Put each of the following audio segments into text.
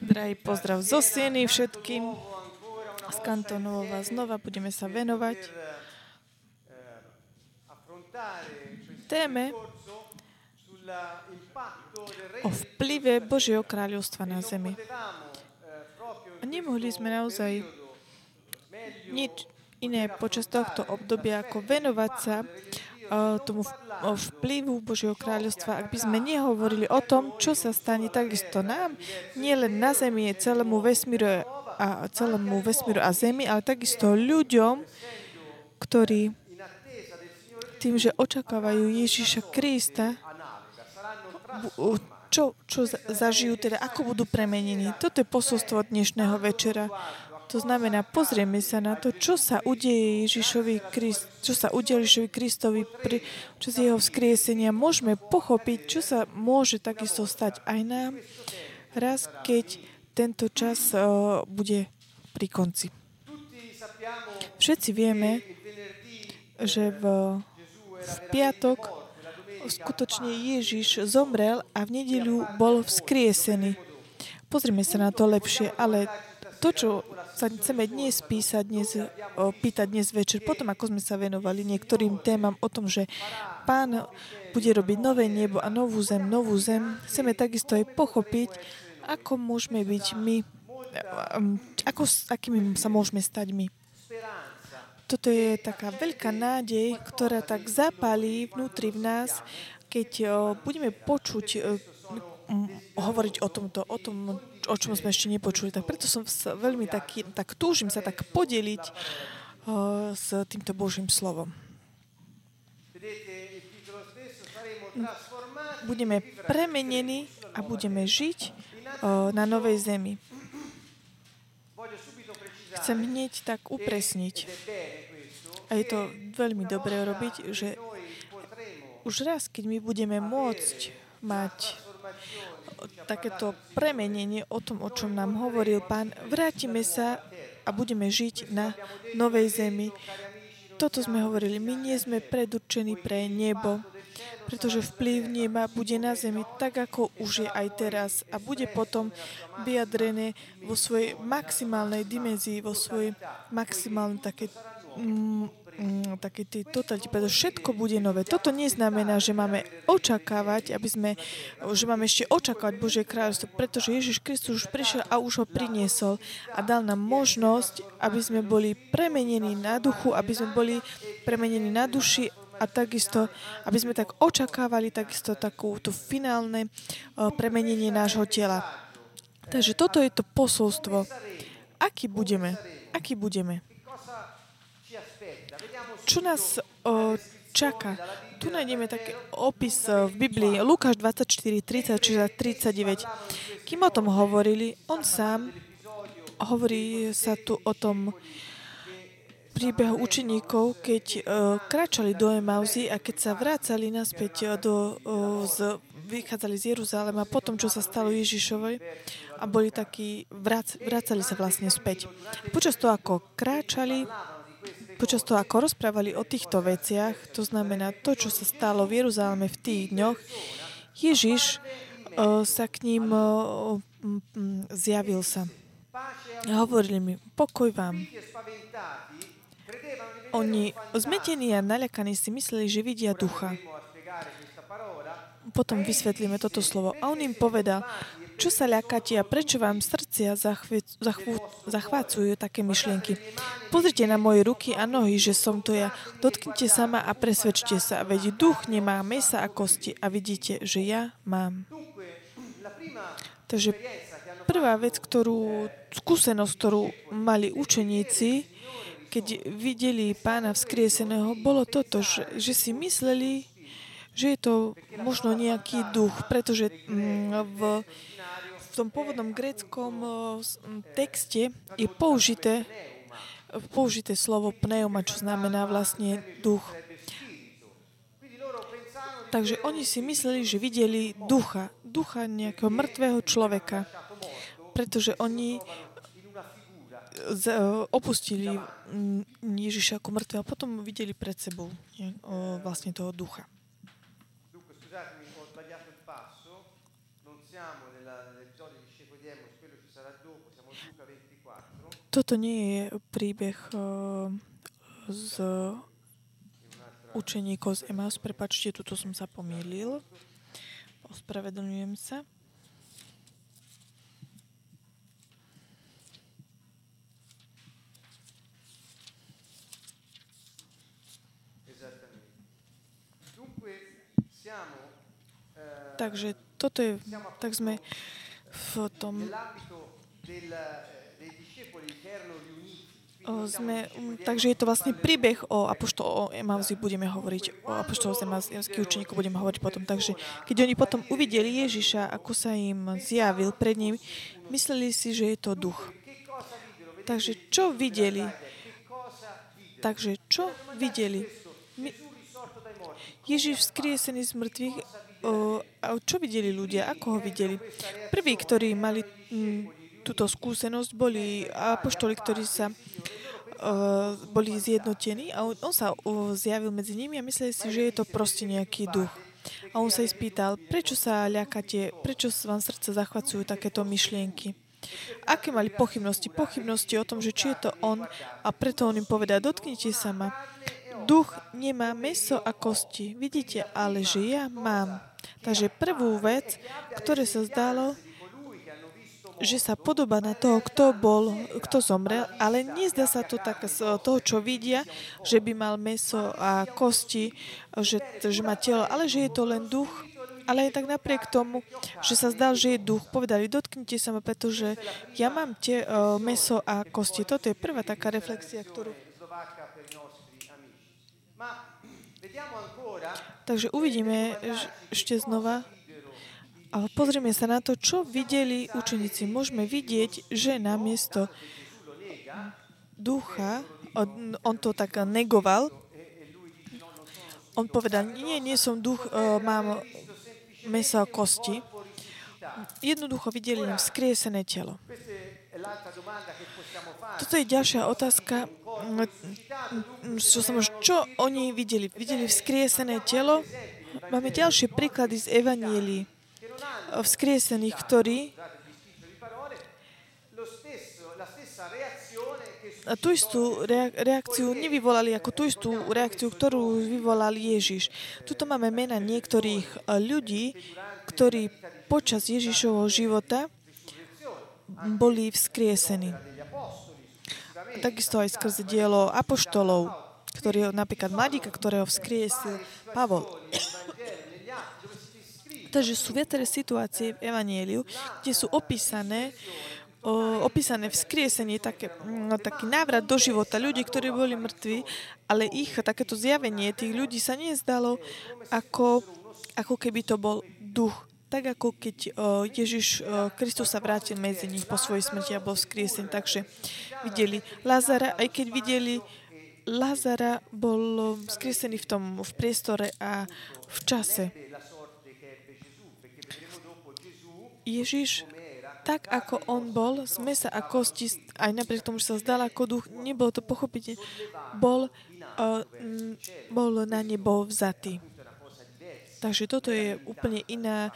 Drahý pozdrav zo Sieny všetkým. Z kantónu znova budeme sa venovať téme o vplyve Božieho kráľovstva na zemi. Nemohli sme naozaj nič iné počas tohto obdobia, ako venovať sa tomu vplyvu Božieho kráľovstva, ak by sme nehovorili o tom, čo sa stane takisto nám, nie len na zemi, celému vesmíru a zemi, ale takisto ľuďom, ktorí tým, že očakávajú Ježiša Krista, čo zažijú, teda ako budú premenení. Toto je posolstvo dnešného večera. To znamená, pozrieme sa na to, čo sa udeje Ježišovi Kristovi počas jeho vzkriesenia. Môžeme pochopiť, čo sa môže takisto stať aj nám, raz keď tento čas bude pri konci. Všetci vieme, že v piatok skutočne Ježiš zomrel a v nedeľu bol vzkriesený. Pozrieme sa na to lepšie, ale to, čo sa chceme dnes pýtať dnes večer, potom ako sme sa venovali niektorým témam o tom, že Pán bude robiť nové nebo a novú zem, chceme takisto aj pochopiť, ako môžeme byť my, akými sa môžeme stať my. Toto je taká veľká nádej, ktorá tak zapálí vnútri v nás, keď budeme počuť hovoriť o tom, o čom sme ešte nepočuli. Tak preto som veľmi túžim sa tak podeliť s týmto Božím slovom. Budeme premenení a budeme žiť na novej zemi. Chcem hneď tak upresniť. A je to veľmi dobré robiť, že už raz, keď my budeme môcť mať takéto premenenie o tom, o čom nám hovoril Pán, vrátime sa a budeme žiť na novej zemi. Toto sme hovorili, my nie sme predurčení pre nebo, pretože vplyv neba bude na zemi tak, ako už je aj teraz a bude potom vyjadrené vo svojej maximálnej dimenzii, vo svojej maximálnej také tie totality, pretože všetko bude nové. Toto neznamená, že máme očakávať, že máme ešte očakávať Božie kráľovstvo, pretože Ježiš Kristus už prišiel a už ho priniesol a dal nám možnosť, aby sme boli premenení na duchu, aby sme boli premenení na duši a takisto, aby sme tak očakávali takisto takúto finálne premenenie nášho tela. Takže toto je to posolstvo. Akí budeme? Čo nás čaká? Tu nájdeme taký opis v Biblii Lukáš 24:30, čiže 39. Kým o tom hovorili, on sám hovorí sa tu o tom príbehu učeníkov, keď kráčali do Emauzy a keď sa vracali naspäť vychádzali z Jeruzalema potom, čo sa stalo Ježišovi a boli takí, vracali sa vlastne späť. Počas toho, ako kráčali, počas toho, ako rozprávali o týchto veciach, to znamená to, čo sa stalo v Jeruzaleme v tých dňoch, Ježiš sa k ním zjavil sa. Hovorili mi, pokoj vám. Oni zmetení a naľakaní si mysleli, že vidia ducha. Potom vysvetlíme toto slovo. A on im povedal, čo sa ľakáte a prečo vám srdcia zachvácujú také myšlienky? Pozrite na moje ruky a nohy, že som to ja. Dotknite sa ma a presvedčte sa. Veď duch nemá mäsa a kosti a vidíte, že ja mám. Takže prvá vec, skúsenosť, ktorú mali učeníci, keď videli Pána vzkrieseného, bolo toto, že si mysleli, že je to možno nejaký duch, pretože v tom pôvodnom gréckom texte je použité slovo pneuma, čo znamená vlastne duch. Takže oni si mysleli, že videli ducha nejakého mŕtvého človeka, pretože oni opustili Ježiša ako mŕtvého a potom videli pred sebou vlastne toho ducha. Toto nie je príbeh z učeníkov z Emaus. Prepáčte, tuto som sa pomýlil. Ospravedlňujem sa. Takže toto je, tak sme v tom, takže je to vlastne príbeh o apoštoloch Emausi, budeme hovoriť o apoštoloch Emauských učeníkov, budeme hovoriť potom. Takže keď oni potom uvideli Ježiša, ako sa im zjavil pred ním, mysleli si, že je to duch. Takže čo videli? Ježiš vzkriesený z mŕtvych, a čo videli ľudia? Ako ho videli? Prví, ktorí mali túto skúsenosť, boli apoštoli, ktorí sa boli zjednotení, a on sa zjavil medzi nimi a mysleli si, že je to proste nejaký duch. A on sa ich spýtal, prečo sa ľakáte, prečo vám srdce zachvacujú takéto myšlienky? Aké mali pochybnosti? Pochybnosti o tom, že či je to on, a preto on im povedal, dotknite sa ma. Duch nemá mäso a kosti. Vidíte, ale že ja mám. Takže prvú vec, ktoré sa zdalo, že sa podobá na toho, kto zomrel, ale nezdá sa to tak z toho, čo vidia, že by mal mäso a kosti, že má telo, ale že je to len duch. Ale aj tak napriek tomu, že sa zdal, že je duch, povedali, dotknite sa ma, pretože ja mám mäso a kosti. Toto je prvá taká reflexia, ktorú... Takže uvidíme ešte znova. A pozrieme sa na to, čo videli učeníci. Môžeme vidieť, že namiesto ducha, on to tak negoval, on povedal, nie som duch, mám mäso a kosti. Jednoducho videli len vzkriesené telo. Toto je ďalšia otázka, čo oni videli. Videli vzkriesené telo. Máme ďalšie príklady z Evanjelií vzkriesených, ktorí... A tú istú reakciu nevyvolali ako tú istú reakciu, ktorú vyvolal Ježiš. Tuto máme mena niektorých ľudí, ktorí počas Ježišovho života boli vzkriesení. Takisto aj skrze dielo apoštolov, ktorý, napríklad mladíka, ktorého vzkriesil Pavol. Takže sú viaceré situácie v Evanjeliu, kde sú opísané vzkriesenie, taký návrat do života ľudí, ktorí boli mŕtvi, ale ich takéto zjavenie tých ľudí sa nezdalo, ako keby to bol duch. Tak ako keď Ježiš Kristus sa vrátil medzi nich po svojej smrti a bol vzkriesený. Takže videli Lazara, aj keď videli Lazara, bol vzkriesený v priestore a v čase. Ježiš, tak ako on bol, z mesa a kosti, aj napriek tomu, že sa zdal ako duch, nebolo to pochopiteľné, bol na nebo vzatý. Takže toto je úplne iná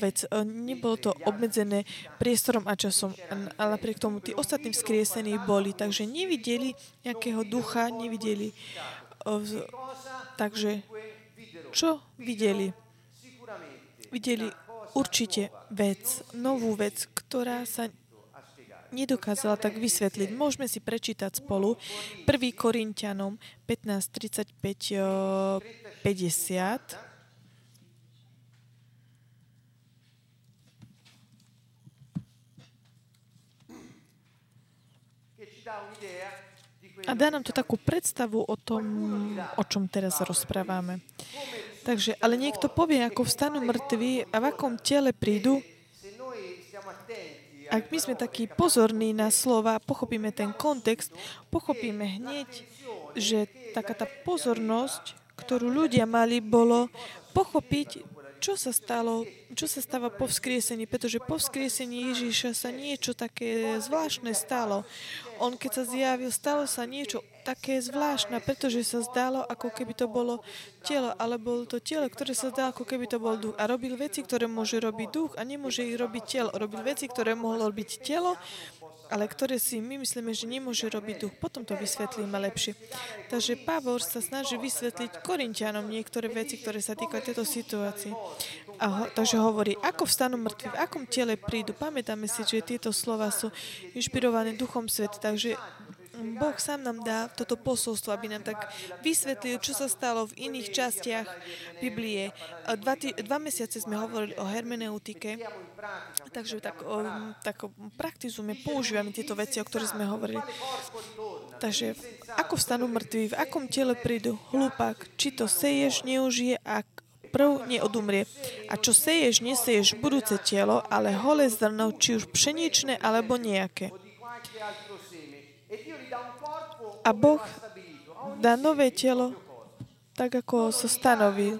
vec. Nebolo to obmedzené priestorom a časom, ale napriek tomu tí ostatní vzkriesení boli. Takže nevideli nejakého ducha, nevideli. Takže čo videli? Videli určite vec, novú vec, ktorá sa nedokázala tak vysvetliť. Môžeme si prečítať spolu 1. Korinťanom 15:35-50. A dá nám to takú predstavu o tom, o čom teraz rozprávame. Takže, ale niekto povie, ako vstanú mŕtvi a v akom tele prídu. Ak my sme takí pozorní na slova, pochopíme ten kontext, pochopíme hneď, že taká tá pozornosť, ktorú ľudia mali, bolo pochopiť, čo sa stáva po vzkriesení, pretože po vzkriesení Ježíša sa niečo také zvláštne stalo. On, keď sa zjavil, stalo sa niečo také zvláštne, pretože sa zdalo, ako keby to bolo telo, ale bolo to telo, ktoré sa zdalo, ako keby to bol duch. A robil veci, ktoré môže robiť duch a nemôže ich robiť telo. Robil veci, ktoré mohlo robiť telo, ale ktoré si my myslíme, že nemôže robiť duch. Potom to vysvetlíme lepšie. Takže Pavol sa snaží vysvetliť Korinťanom niektoré veci, ktoré sa týkajú tejto situácii. Takže hovorí, ako vstanú mŕtvi, v akom tele prídu. Pamätáme si, že tieto slova sú inšpirované Duchom Svätým. Takže Boh sám nám dá toto posolstvo, aby nám tak vysvetlil, čo sa stalo v iných častiach Biblie. Dva mesiace sme hovorili o hermeneutike, takže tak praktizujeme, používame tieto veci, o ktorých sme hovorili. Takže ako vstanú mŕtvi, v akom tele prídu? Hlupák, či to seješ, neužije, ak prv neodumrie. A čo seješ, neseješ budúce telo, ale holé zrno, či už pšeničné, alebo nejaké. A Boh dá nové telo, tak ako sa stanovil.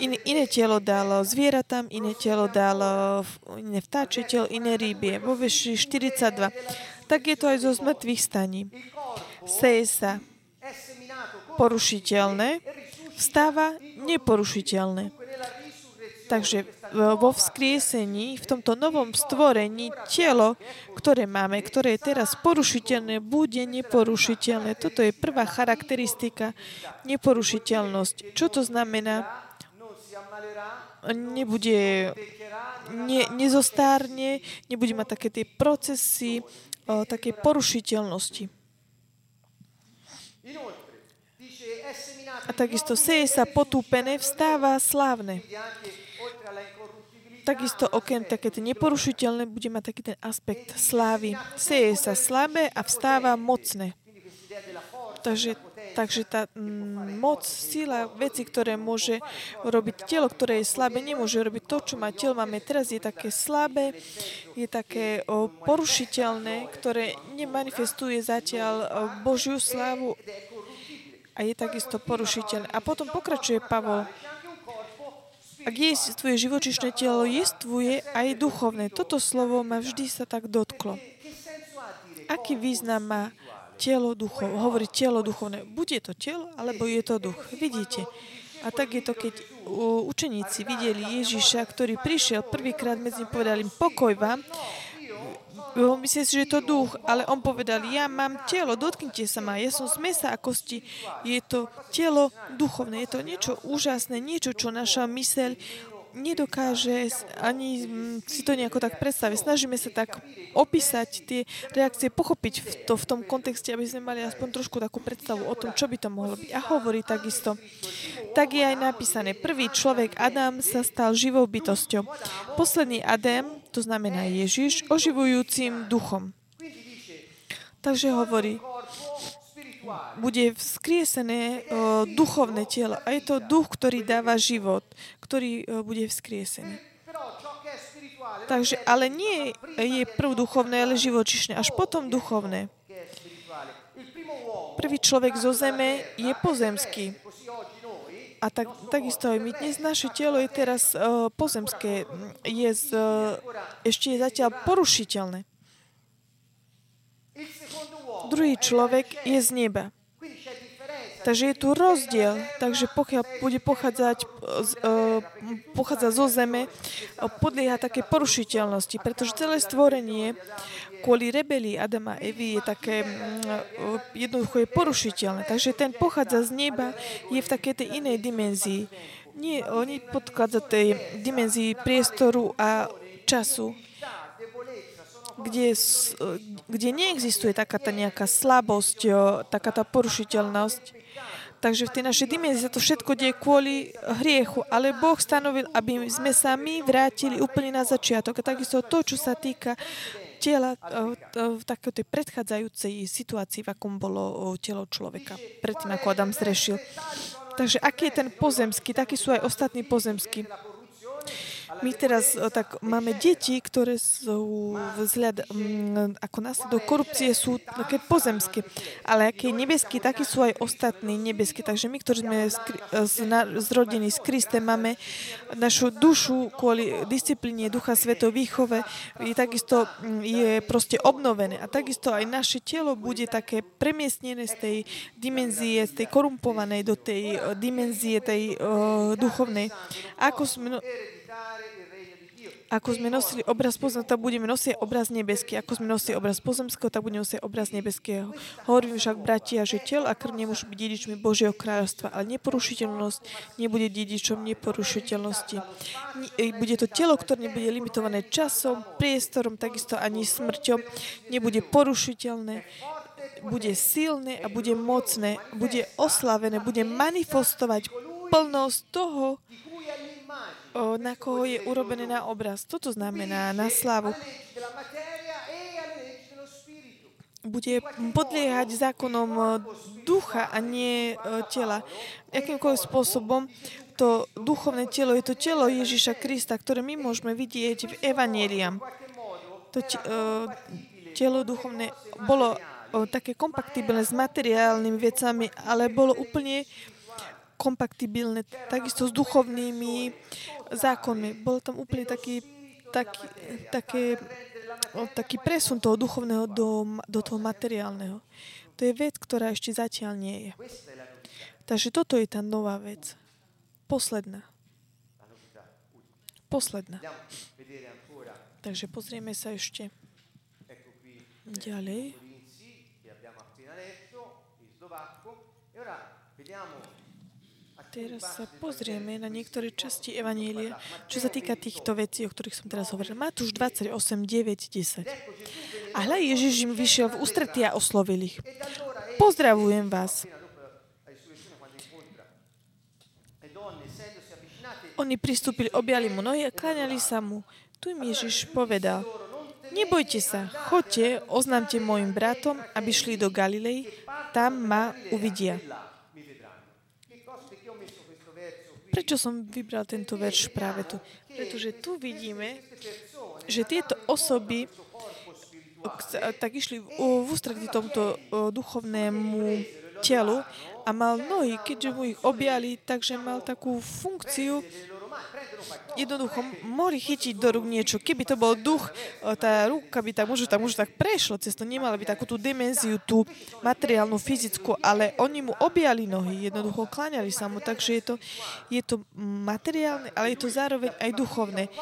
Iné telo dalo zvieratám, iné telo dalo iné vtáčie telo, iné rybie. Vo verši 42. Tak je to aj zo zmŕtvych staní. Seje sa porušiteľné, vstáva neporušiteľné. Takže vo vzkriesení, v tomto novom stvorení, telo, ktoré máme, ktoré je teraz porušiteľné, bude neporušiteľné. Toto je prvá charakteristika, neporušiteľnosť. Čo to znamená? Nebude, nezostárne, nebude mať také tie procesy, také porušiteľnosti. A takisto seje sa potúpené, vstáva slávne. Takisto okrem také neporušiteľné bude mať taký ten aspekt slávy. Seje sa slabé a vstáva mocné. Takže tá moc, sila, veci, ktoré môže robiť telo, ktoré je slabé, nemôže robiť to, čo má telo. Máme teraz, je také slabé, je také porušiteľné, ktoré nemanifestuje zatiaľ Božiu slávu a je takisto porušiteľné. A potom pokračuje Pavol. Ak jestvuje živočíšne telo, jestvuje aj duchovné. Toto slovo ma vždy sa tak dotklo. Aký význam má telo duchov? Hovorí telo duchovné. Bude to telo, alebo je to duch? Vidíte? A tak je to, keď učeníci videli Ježiša, ktorý prišiel prvýkrát medzi nimi, povedali im, pokoj vám. Myslím si, že je to duch, ale on povedal, ja mám telo, dotknite sa ma, ja som z mesa a kosti. Je to telo duchovné, je to niečo úžasné, niečo, čo naša myseľ nedokáže ani si to nejako tak predstaviť. Snažíme sa tak opísať tie reakcie, pochopiť to v tom kontexte, aby sme mali aspoň trošku takú predstavu o tom, čo by to mohlo byť. A hovorí takisto. Tak je aj napísané. Prvý človek Adam sa stal živou bytosťou. Posledný Adam, to znamená Ježiš, oživujúcim duchom. Takže hovorí, bude vzkriesené duchovné telo. A je to duch, ktorý dáva život, ktorý bude vzkriesený. Takže, ale nie je prv duchovné, ale živočišné. Až potom duchovné. Prvý človek zo zeme je pozemský. A takisto aj my dnes, naše telo je teraz pozemské, ešte je zatiaľ porušiteľné. Druhý človek je z neba. Takže je tu rozdiel. Takže pokiaľ bude pochádzať zo zeme, podlieha také porušiteľnosti, pretože celé stvorenie kvôli rebelii Adama a Evy je také jednoducho je porušiteľné. Takže ten pochádza z neba, je v takej tej inej dimenzii. Nie, oni podchádza tej dimenzii priestoru a času, kde neexistuje taká tá nejaká slabosť, taká tá porušiteľnosť. Takže v tej našej dimenzii sa to všetko deje kvôli hriechu, ale Boh stanovil, aby sme sa my vrátili úplne na začiatok. A takisto to, čo sa týka tela v takej tej predchádzajúcej situácii, v akom bolo telo človeka, predtým ako Adam zrešil. Takže aký je ten pozemský, taký sú aj ostatní pozemskí. My teraz tak máme deti, ktoré sú ako následok korupcie sú také pozemské, ale aké nebeský, takí sú aj ostatní nebeskí. Takže my, ktorí sme zrodení s Kristom, máme našu dušu kvôli disciplíne Ducha Svätého výchove i takisto je proste obnovené. A takisto aj naše telo bude také premiestnené z tej dimenzie, z tej korumpovanej do tej dimenzie tej duchovnej. Ako sme nosili obraz pozemského, tak budeme nosiť obraz nebeský. Ako sme nosili obraz pozemského, tak budeme nosiť obraz nebeského. Hovorím však, bratia, že telo a krv nemôžu byť dedičmi Božieho kráľovstva, ale neporušiteľnosť nebude dedičom neporušiteľnosti. Bude to telo, ktoré nebude limitované časom, priestorom, takisto ani smrťom, nebude porušiteľné, bude silné a bude mocné, bude oslavené, bude manifestovať plnosť toho, na koho je urobené na obraz. Toto znamená na slávu. Bude podliehať zákonom ducha a nie tela. Akýmkoľvek spôsobom to duchovné telo je to telo Ježiša Krista, ktoré my môžeme vidieť v Evanjeliách. To telo duchovné bolo také kompaktibilné s materiálnymi vecami, ale bolo úplne kompaktibilné takisto s duchovnými zákonmi. Bol tam úplne taký presun toho duchovného do toho materiálneho. To je vec, ktorá ešte zatiaľ nie je. Takže toto je tá nová vec. Posledná. Takže pozrieme sa ešte ďalej. Teraz sa pozrieme na niektoré časti Evanjelia, čo sa týka týchto vecí, o ktorých som teraz hovoril. Matúš 28, 9, 10. A hľa, Ježiš im vyšiel v ústretí a oslovil ich. Pozdravujem vás. Oni pristúpili, objali mu nohy a kláňali sa mu. Tu im Ježiš povedal, nebojte sa, choďte, oznámte mojim bratom, aby šli do Galilei, tam ma uvidia. Prečo som vybral tento verš práve tu? Pretože tu vidíme, že tieto osoby tak išli v ústretí tomto duchovnému telu a mal nohy, keďže mu ich objali, takže mal takú funkciu jednoducho mohli chytiť do rúk niečo. Keby to bol duch, tá ruka by tam už tak prešlo cez to, nemala by takú tú dimenziu, tú materiálnu, fyzickú, ale oni mu objali nohy, jednoducho kláňali sa mu, takže je to materiálne, ale je to zároveň aj duchovné.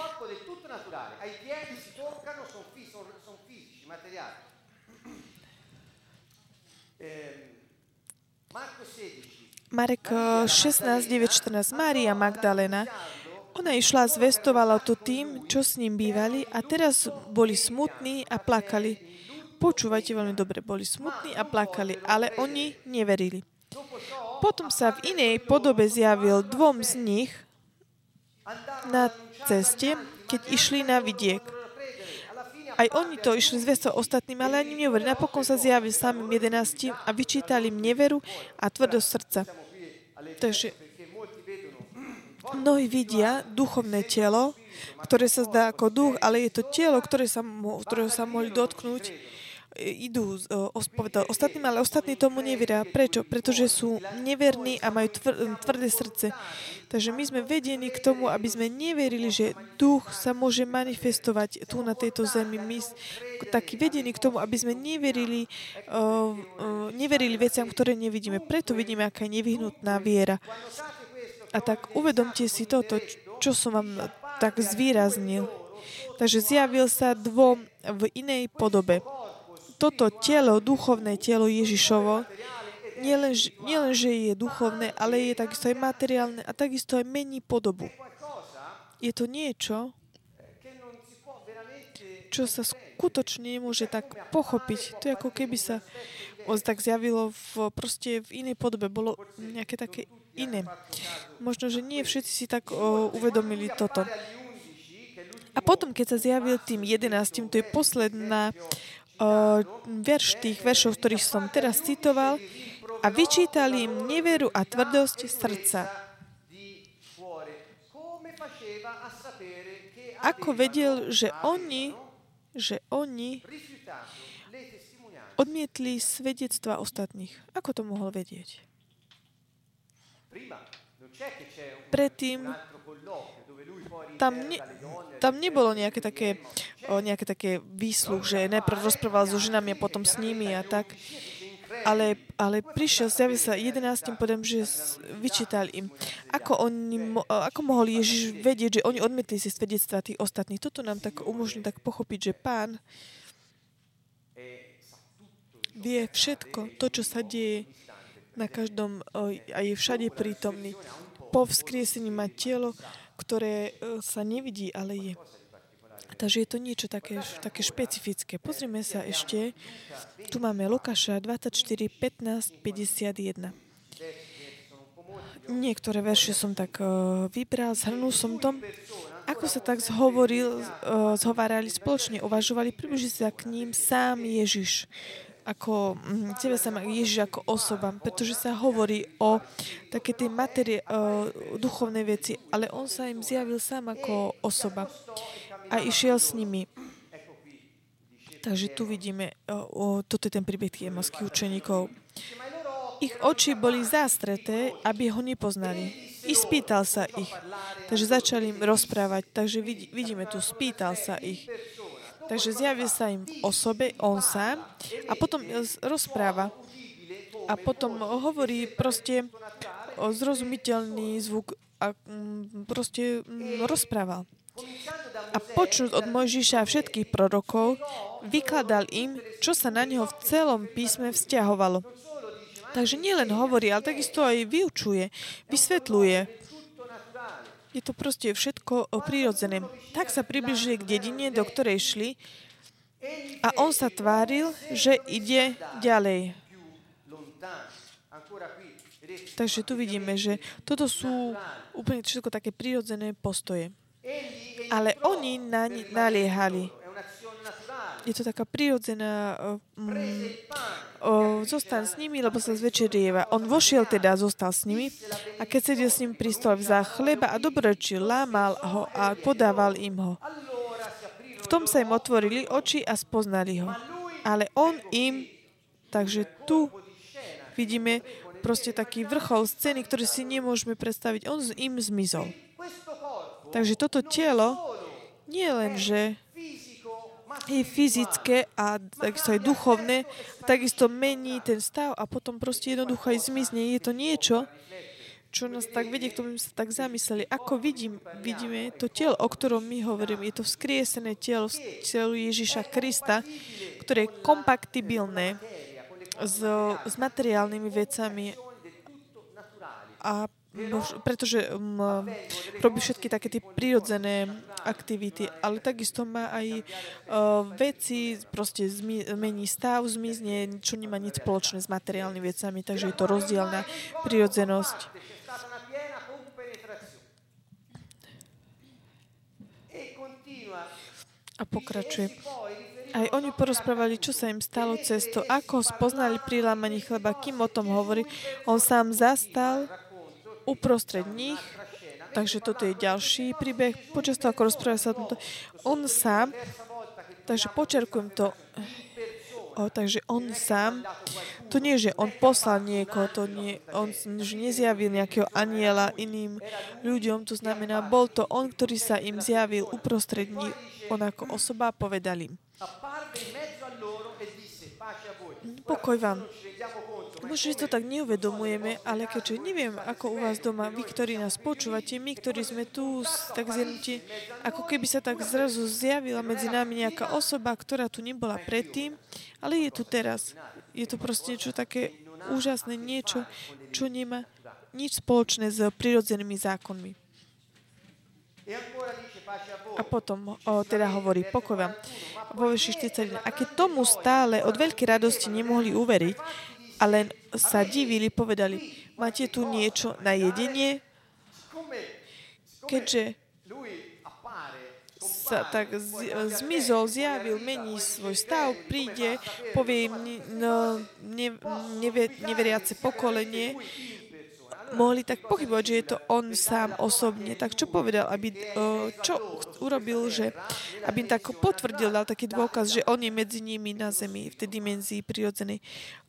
Marek 16, 9, 14. Mária Magdalena. Ona išla a zvestovala to tým, čo s ním bývali a teraz boli smutní a plakali. Počúvajte veľmi dobre, boli smutní a plakali, ale oni neverili. Potom sa v inej podobe zjavil dvom z nich na ceste, keď išli na vidiek. Aj oni to išli zvestovať ostatným, ale ani neverili. Napokon sa zjavil samým 11 a vyčítali im neveru a tvrdosť srdca. Takže mnohí vidia duchovné telo, ktoré sa zdá ako duch, ale je to telo, ktorého sa mohli dotknúť. Idú povedať ostatným, ale ostatní tomu neveria. Prečo? Pretože sú neverní a majú tvrdé srdce. Takže my sme vedení k tomu, aby sme neverili, že duch sa môže manifestovať tu na tejto zemi. My takí vedení k tomu, aby sme neverili veciam, ktoré nevidíme. Preto vidíme, aká je nevyhnutná viera. A tak uvedomte si toto, čo som vám tak zvýraznil. Takže zjavil sa dvom v inej podobe. Toto telo, duchovné telo Ježišovo, nielenže je duchovné, ale je takisto aj materiálne a takisto aj mení podobu. Je to niečo, čo sa skutočne nemôže tak pochopiť. To je ako keby sa tak zjavilo v inej podobe. Bolo nejaké také iné. Možno, že nie všetci si tak uvedomili toto. A potom, keď sa zjavil tým 11, to je posledná verš tých veršov, ktorých som teraz citoval, a vyčítali im neveru a tvrdosť srdca. ako vedel, že oni odmietli svedectva ostatných? Ako to mohol vedieť? Predtým tam nebolo nejaké také výsluch, že najprv rozprával so ženami a potom s nimi a tak. Ale prišiel, zjavil sa 11. potom, že vyčítal im. Ako mohol Ježiš vedieť, že oni odmietli si svedectvá tých ostatných? Toto nám tak umožní tak pochopiť, že Pán vie všetko, to, čo sa deje na každom a je všade prítomný. Po vzkriesení má telo, ktoré sa nevidí, ale je. Takže je to niečo také špecifické. Pozrime sa ešte. Tu máme Lukáša 24:15-51. Niektoré verše som tak vybral, zhrnul som to. Ako sa tak zhovárali spoločne, uvažovali, približil sa k ním sám Ježiš. Tebe sa má Ježiš ako osoba, pretože sa hovorí o také tej materie, duchovné veci, ale on sa im zjavil sám ako osoba a išiel s nimi. Takže tu vidíme, toto je ten príbeh emauských učeníkov. Ich oči boli zástreté, aby ho nepoznali. I spýtal sa ich. Takže začali im rozprávať. Takže vidíme tu, spýtal sa ich. Takže zjavil sa im v osobe, on sám, a potom rozpráva. A potom hovorí proste zrozumiteľný zvuk a proste rozprával. A počnúť od Mojžiša všetkých prorokov, vykladal im, čo sa na neho v celom písme vzťahovalo. Takže nielen hovorí, ale takisto aj vyučuje, vysvetľuje. Je to proste všetko prirodzené. Tak sa približili k dedine, do ktorej šli, a on sa tváril, že ide ďalej. Takže tu vidíme, že toto sú úplne všetko také prirodzené postoje. Ale oni naň naliehali. Je to taká prirodzená zostan s nimi, lebo sa zvečerieva. On vošiel teda, zostal s nimi, a keď sedel s ním pri stole, vzal chleba a dobročil, lámal ho a podával im ho. V tom sa im otvorili oči a spoznali ho. Ale on im, takže tu vidíme proste taký vrchol scény, ktorý si nemôžeme predstaviť. On im zmizol. Takže toto telo nie len, že je fyzické a takisto aj duchovné, takisto mení ten stav a potom proste jednoducho aj zmizne. Je to niečo, čo nás tak vedie, k tomu sa tak zamysleli. Ako vidíme to telo, o ktorom my hovorím, je to vzkriesené telo Ježiša Krista, ktoré je kompatibilné s materiálnymi vecami a pretože robí všetky také tie prírodzené aktivity, ale takisto má aj veci, proste mení stav, zmizne, čo nemá nič spoločné s materiálnymi vecami, takže je to rozdielna prírodzenosť. A pokračuje. Aj oni porozprávali, čo sa im stalo cesto, ako ho spoznali pri lámaní chleba, kým o tom hovorí. On sám zastal uprostred nich, takže toto je ďalší príbeh. Počas toho, ako rozpráva sa o tomto, on sám, takže počerkujem to, takže on sám, to nie, že on poslal niekoho, to nie, on nezjavil nejakého aniela iným ľuďom, to znamená, bol to on, ktorý sa im zjavil uprostred nich, on ako osoba, povedal im. Pokoj vám. Možno, že to tak neuvedomujeme, ale keďže neviem, ako u vás doma, vy, ktorí nás počúvate, my, ktorí sme tu, tak zjednotí, ako keby sa tak zrazu zjavila medzi nami nejaká osoba, ktorá tu nebola predtým, ale je tu teraz. Je to proste niečo také úžasné, niečo, čo nemá nič spoločné s prirodzenými zákonmi. A potom teda hovorí, pokoj vám. Vo verši 41. A keď tomu stále od veľkej radosti nemohli uveriť, a len sa divili, povedali, máte tu niečo na jedenie? Keďže sa tak zmizol, zjavil, mení svoj stav, príde, povie im neveriace pokolenie, mohli tak pochybovať, že je to on sám osobne. Tak čo povedal, čo urobil, že aby tak potvrdil, dal taký dôkaz, že on je medzi nimi na zemi, v tej dimenzii prirodzenej.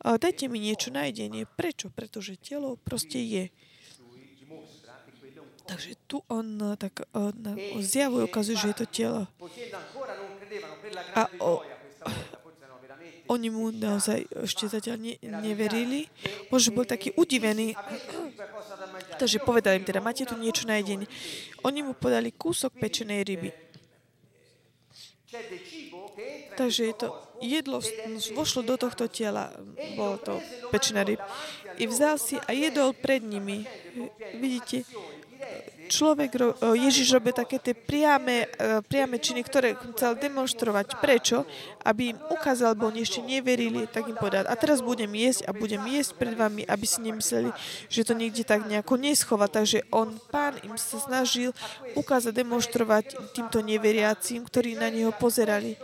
Dajte mi niečo na jedenie. Prečo? Pretože telo proste je. Takže tu on tak zjavuje, ukazuje, že je to telo. A oni mu naozaj ešte zatiaľ neverili. Možno bol taký udivený. Takže povedali im teda, máte tu niečo na jedenie. Oni mu podali kúsok pečenej ryby. Takže to jedlo vošlo do tohto tela. Bolo to pečená ryba. I vzal si a jedol pred nimi. Vidíte, Ježiš robí také tie priame činy, ktoré chcel demonstrovať. Prečo? Aby im ukázal, bo oni ešte neverili, tak im povedal. A teraz budem jesť pred vami, aby si nemysleli, že to niekde tak nejako neschová. Takže on, Pán, im sa snažil ukázať, demonstrovať týmto neveriacím, ktorí na neho pozerali.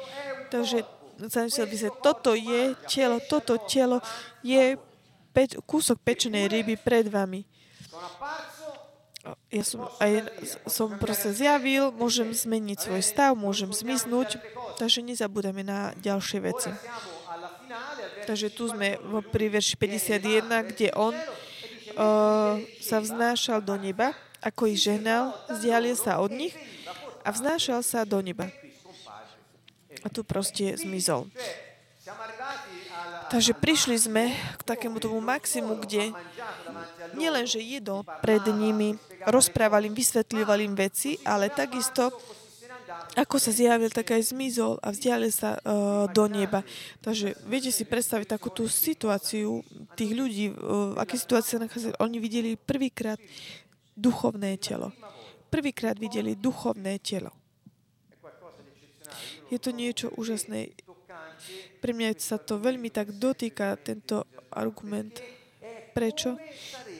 Takže sa myslel by sa, toto telo je kúsok pečenej ryby pred vami. Ja som proste zjavil, môžem zmeniť svoj stav, môžem zmiznúť, takže nezabudeme na ďalšie veci. Takže tu sme pri verši 51, kde on sa vznášal do neba, ako ich žehnal, vzdialil sa od nich a vznášal sa do neba. A tu proste zmizol. Takže prišli sme k takému tomu maximu, kde nielen, že jedol pred nimi, rozprával im, vysvetľoval im veci, ale takisto, ako sa zjavil, tak aj zmizol a vzdialil sa do neba. Takže viete si predstaviť takú tú situáciu tých ľudí, v akej situácii nachádzali. Oni videli prvýkrát duchovné telo. Prvýkrát videli duchovné telo. Je to niečo úžasné. Pre mňa sa to veľmi tak dotýka, tento argument. Prečo?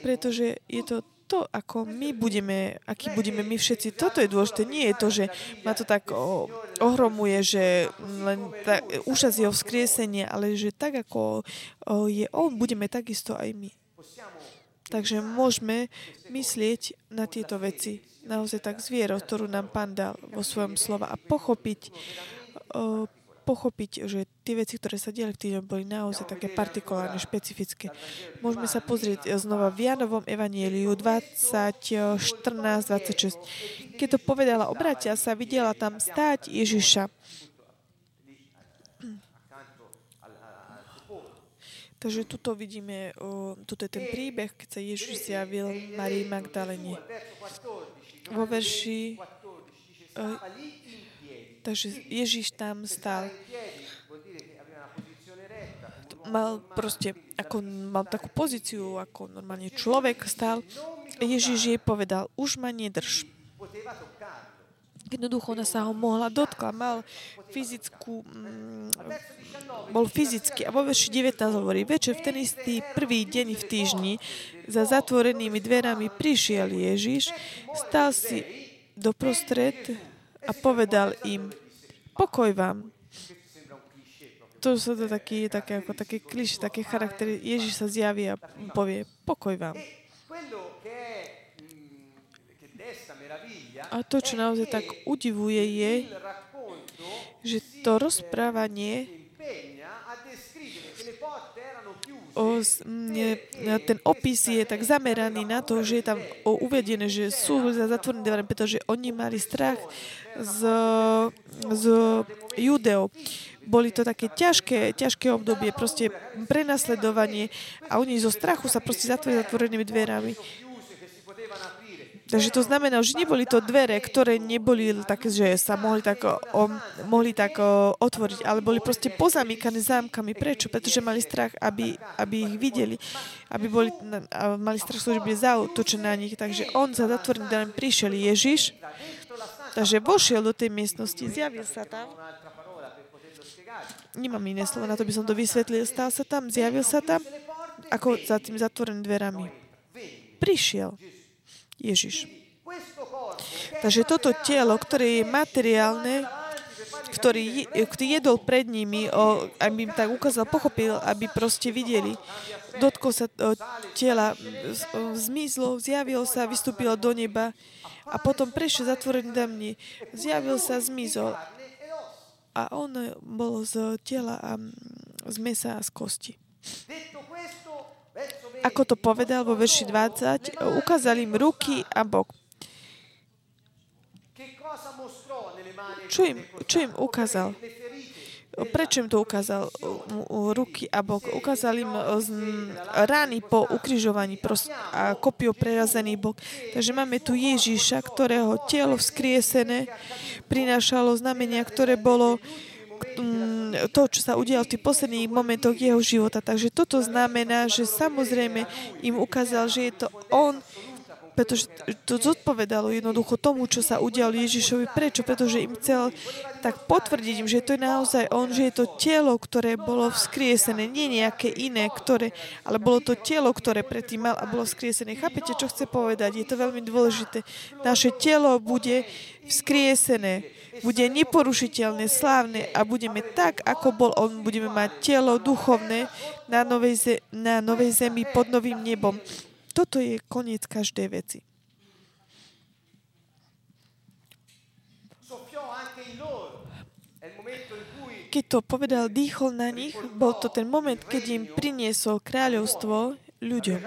Pretože je to, ako my budeme, aký budeme my všetci. Toto je dôležité. Nie je to, že ma to tak ohromuje, že len úžas jeho vzkriesenie, ale že tak, ako je on, budeme takisto aj my. Takže môžeme myslieť na tieto veci. Naozaj tak z vierou, ktorú nám Pán dal vo svojom slova a pochopiť, že tie veci, ktoré sa diali v týždňu, boli naozaj také partikulárne, špecifické. Môžeme sa pozrieť znova v Jánovom evanieliu 20:14-26. Keď to povedala o bratia, sa videla tam stáť Ježiša. Takže tuto vidíme, tuto je ten príbeh, keď sa Ježiš zjavil Marii Magdalene. Vo verši takže Ježiš tam stál. Mal takú pozíciu, ako normálne človek stál. Ježiš jej povedal, už ma nedrž. Jednoducho ona sa ho mohla dotkla. Bol fyzicky. A vo verši 19 hovorí, večer v ten istý prvý deň v týždni za zatvorenými dverami prišiel Ježiš, stál si doprostred a povedal im, pokoj vám. To sú to také klišé, také charaktery. Ježiš sa zjaví a povie, pokoj vám. A to, čo naozaj tak udivuje, je, že to rozprávanie ten opis je tak zameraný na to, že je tam uvedené, že sú za zatvorené dverami, pretože oni mali strach z Judeov. Boli to také ťažké obdobie, proste prenasledovanie a oni zo strachu sa proste zatvorili zatvorenými dverami. Takže to znamená, že neboli to dvere, ktoré neboli také, že sa mohli tak otvoriť, ale boli proste pozamykané zámkami. Prečo? Pretože mali strach, aby ich videli, mali strach, že bude zaútočené na nich. Takže on za zatvorený dverami prišiel Ježiš, takže vošiel do tej miestnosti, zjavil sa tam. Nemám iné slovo, na to by som to vysvetlil. Stál sa tam, zjavil sa tam, ako za tým zatvorenými dverami. Prišiel Ježiš. Takže toto telo, ktoré je materiálne, ktorý jedol pred nimi, aby im tak ukázal, pochopil, aby proste videli. Dotkol sa tela, zmizlo, zjavilo sa, vystúpilo do neba a potom prešiel zatvorený damni. Zjavil sa, zmizol. A on bol z tela a z mesa a z kosti. Ako to povedal vo verši 20, ukázali im ruky a bok. Čo im ukázal? Prečo im to ukázal? Ruky a bok. Ukázal im rány po ukrižovaní a kopiou prerazený bok. Takže máme tu Ježiša, ktorého telo vzkriesené prinášalo znamenia, ktoré bolo to, čo sa udialo v tých posledných momentoch jeho života. Takže toto znamená, že samozrejme im ukázal, že je to on, pretože to zodpovedalo jednoducho tomu, čo sa udialo Ježišovi. Prečo? Pretože im chcel tak potvrdiť im, že to je naozaj on, že je to telo, ktoré bolo vzkriesené, nie nejaké iné, ktoré, ale bolo to telo, ktoré predtým mal a bolo vzkriesené. Chápete, čo chce povedať? Je to veľmi dôležité. Naše telo bude vzkriesené, bude neporušiteľné, slávne a budeme tak, ako bol on, budeme mať telo duchovné na novej zemi pod novým nebom. Toto je koniec každej veci. Keď to povedal, dýchol na nich, bol to ten moment, keď im priniesol kráľovstvo ľuďom.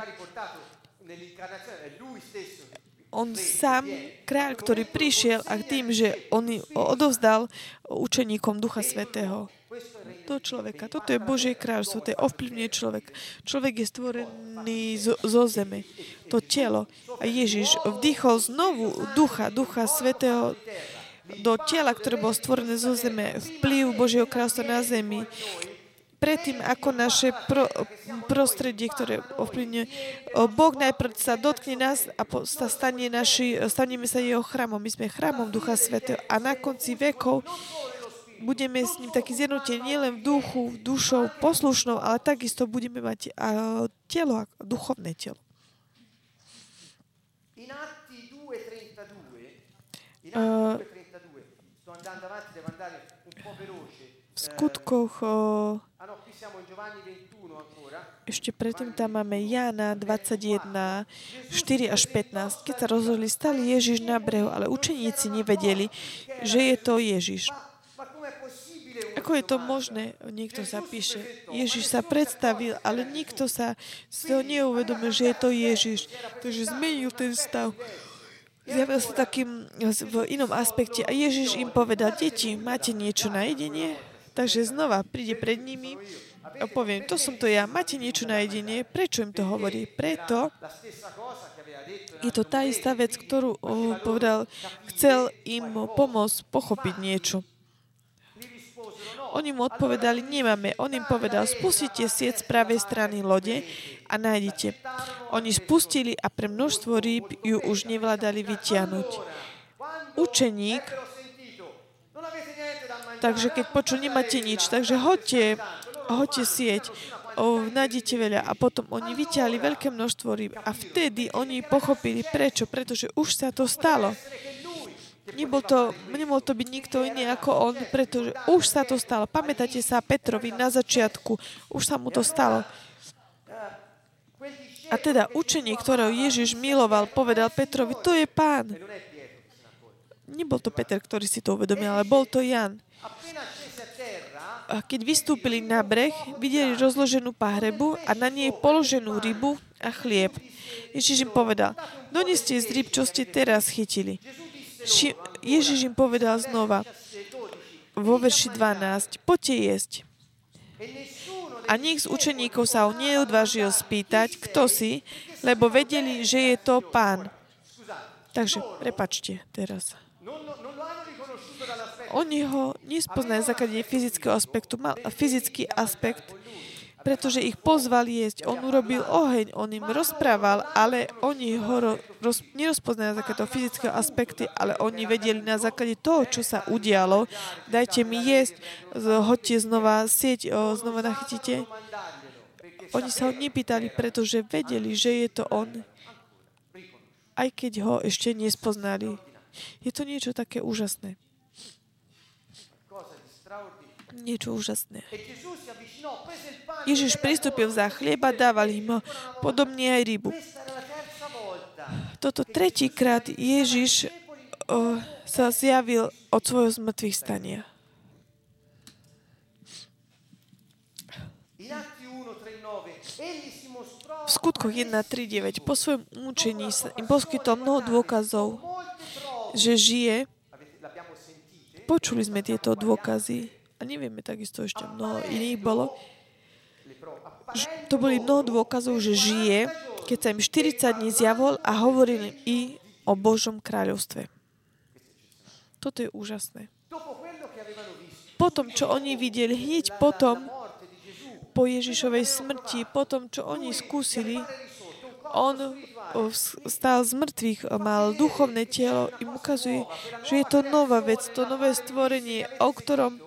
On sám, kráľ, ktorý prišiel a tým, že on odovzdal učeníkom Ducha Svätého. Do človeka. Toto je Božie kráľstvo, to je ovplyvne človek. Človek je stvorený zo zeme. To telo. A Ježiš vdýchol znovu Ducha Svätého do tela, ktoré bolo stvorené zo zeme. Vplyv Božieho kráľstva na zemi. Predtým, ako naše prostredie, ktoré ovplyvňuje, Boh najprv sa dotkne nás a staneme sa jeho chramom. My sme chramom Ducha Svätého. A na konci vekov budeme s ním taký zjednotení nielen v duchu, dušou poslušnou, ale takisto budeme mať telo, duchovné telo. V skutkoch ešte predtým tam máme Jána 21, 4 až 15. Keď sa rozhodli, stali Ježiš na brehu, ale učeníci nevedeli, že je to Ježiš. Ako je to možné? Niekto sa píše. Ježiš sa predstavil, ale nikto sa z toho neuvedomil, že je to Ježiš. Takže zmenil ten stav. Zjavil sa takým v inom aspekte. A Ježiš im povedal, deti, máte niečo na jedenie? Takže znova príde pred nimi a poviem, to som to ja, máte niečo na jedenie? Prečo im to hovorí? Preto je to tá istá vec, ktorú povedal, chcel im pomôcť pochopiť niečo. Oni mu odpovedali, nemáme. On im povedal, spustite sieť z pravej strany lode a nájdete. Oni spustili a pre množstvo rýb ju už nevládali vytiahnuť. Učeník, takže keď počul, nemáte nič, takže hoďte sieť, nájdete veľa. A potom oni vytiahli veľké množstvo rýb. A vtedy oni pochopili, prečo, pretože už sa to stalo. Nemohol to byť nikto iný ako on, pretože už sa to stalo. Pamätáte sa Petrovi na začiatku? Už sa mu to stalo. A teda učeník, ktorého Ježiš miloval, povedal Petrovi, to je Pán. Nebol to Peter, ktorý si to uvedomil, ale bol to Ján. A keď vystúpili na breh, videli rozloženú pahrebu a na nej položenú rybu a chlieb. Ježiš im povedal, doneste z ryb, čo ste teraz chytili. Ježiš im povedal znova vo verši 12, poďte jesť. A nik z učeníkov sa ho neodvážil spýtať, kto si, lebo vedeli, že je to Pán. Takže, prepáčte teraz. Oni ho nespoznajú na základe fyzického aspektu, mal fyzický aspekt, pretože ich pozval jesť. On urobil oheň, on im rozprával, ale oni ho nerozpoznali na základe toho fyzického aspektu, ale oni vedeli na základe toho, čo sa udialo. Dajte mi jesť, hoďte znova sieť, znova nachytite. Oni sa ho nepýtali, pretože vedeli, že je to on, aj keď ho ešte nespoznali. Je to niečo také úžasné. Niečo úžasné. Ježiš pristúpil za chlieba, dával im podobne aj rybu. Toto tretíkrát Ježiš sa zjavil od svojho zmrtvých stania. V skutkoch 1.3.9 po svojom učení sa im poskytol mnoho dôkazov, že žije. Počuli sme tieto dôkazy a nevieme takisto ešte mnoho iných bolo. To boli mnoho dôkazov, že žije, keď sa im 40 dní zjavol a hovoril i o Božom kráľovstve. Toto je úžasné. Potom, čo oni videli, hneď potom, po Ježišovej smrti, potom, čo oni skúsili, on stál z mŕtvych, mal duchovné telo, im ukazuje, že je to nová vec, to nové stvorenie, o ktorom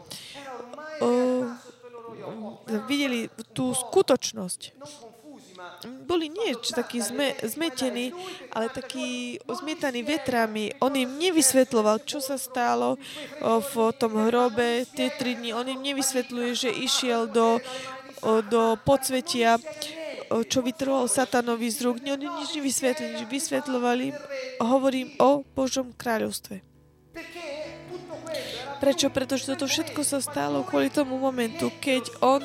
videli tú skutočnosť. Boli nie takí zmetení, ale takí zmietaní vetrami. On im nevysvetľoval, čo sa stalo v tom hrobe tie 3 dni. On im nevysvetľuje, že išiel do podsvetia, čo vytrhol satanovi z rúk. Oni nič nevysvetľovali. Hovorím o Božom kráľovstve. Prečo? Pretože toto všetko sa stalo kvôli tomu momentu, keď on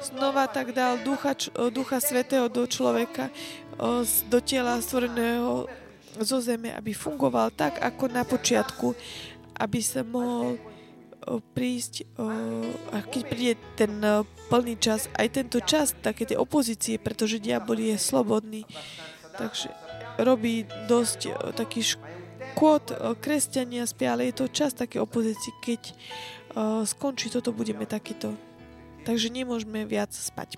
znova tak dal Ducha Svätého do človeka, do tela stvoreného zo zeme, aby fungoval tak, ako na počiatku, aby sa mohol prísť, a keď príde ten plný čas, aj tento čas, také tie opozície, pretože diabol je slobodný, takže robí dosť taký škôd, kresťania spia, ale je to čas také opozície, keď skončí toto, budeme takýto. Takže nemôžeme viac spať.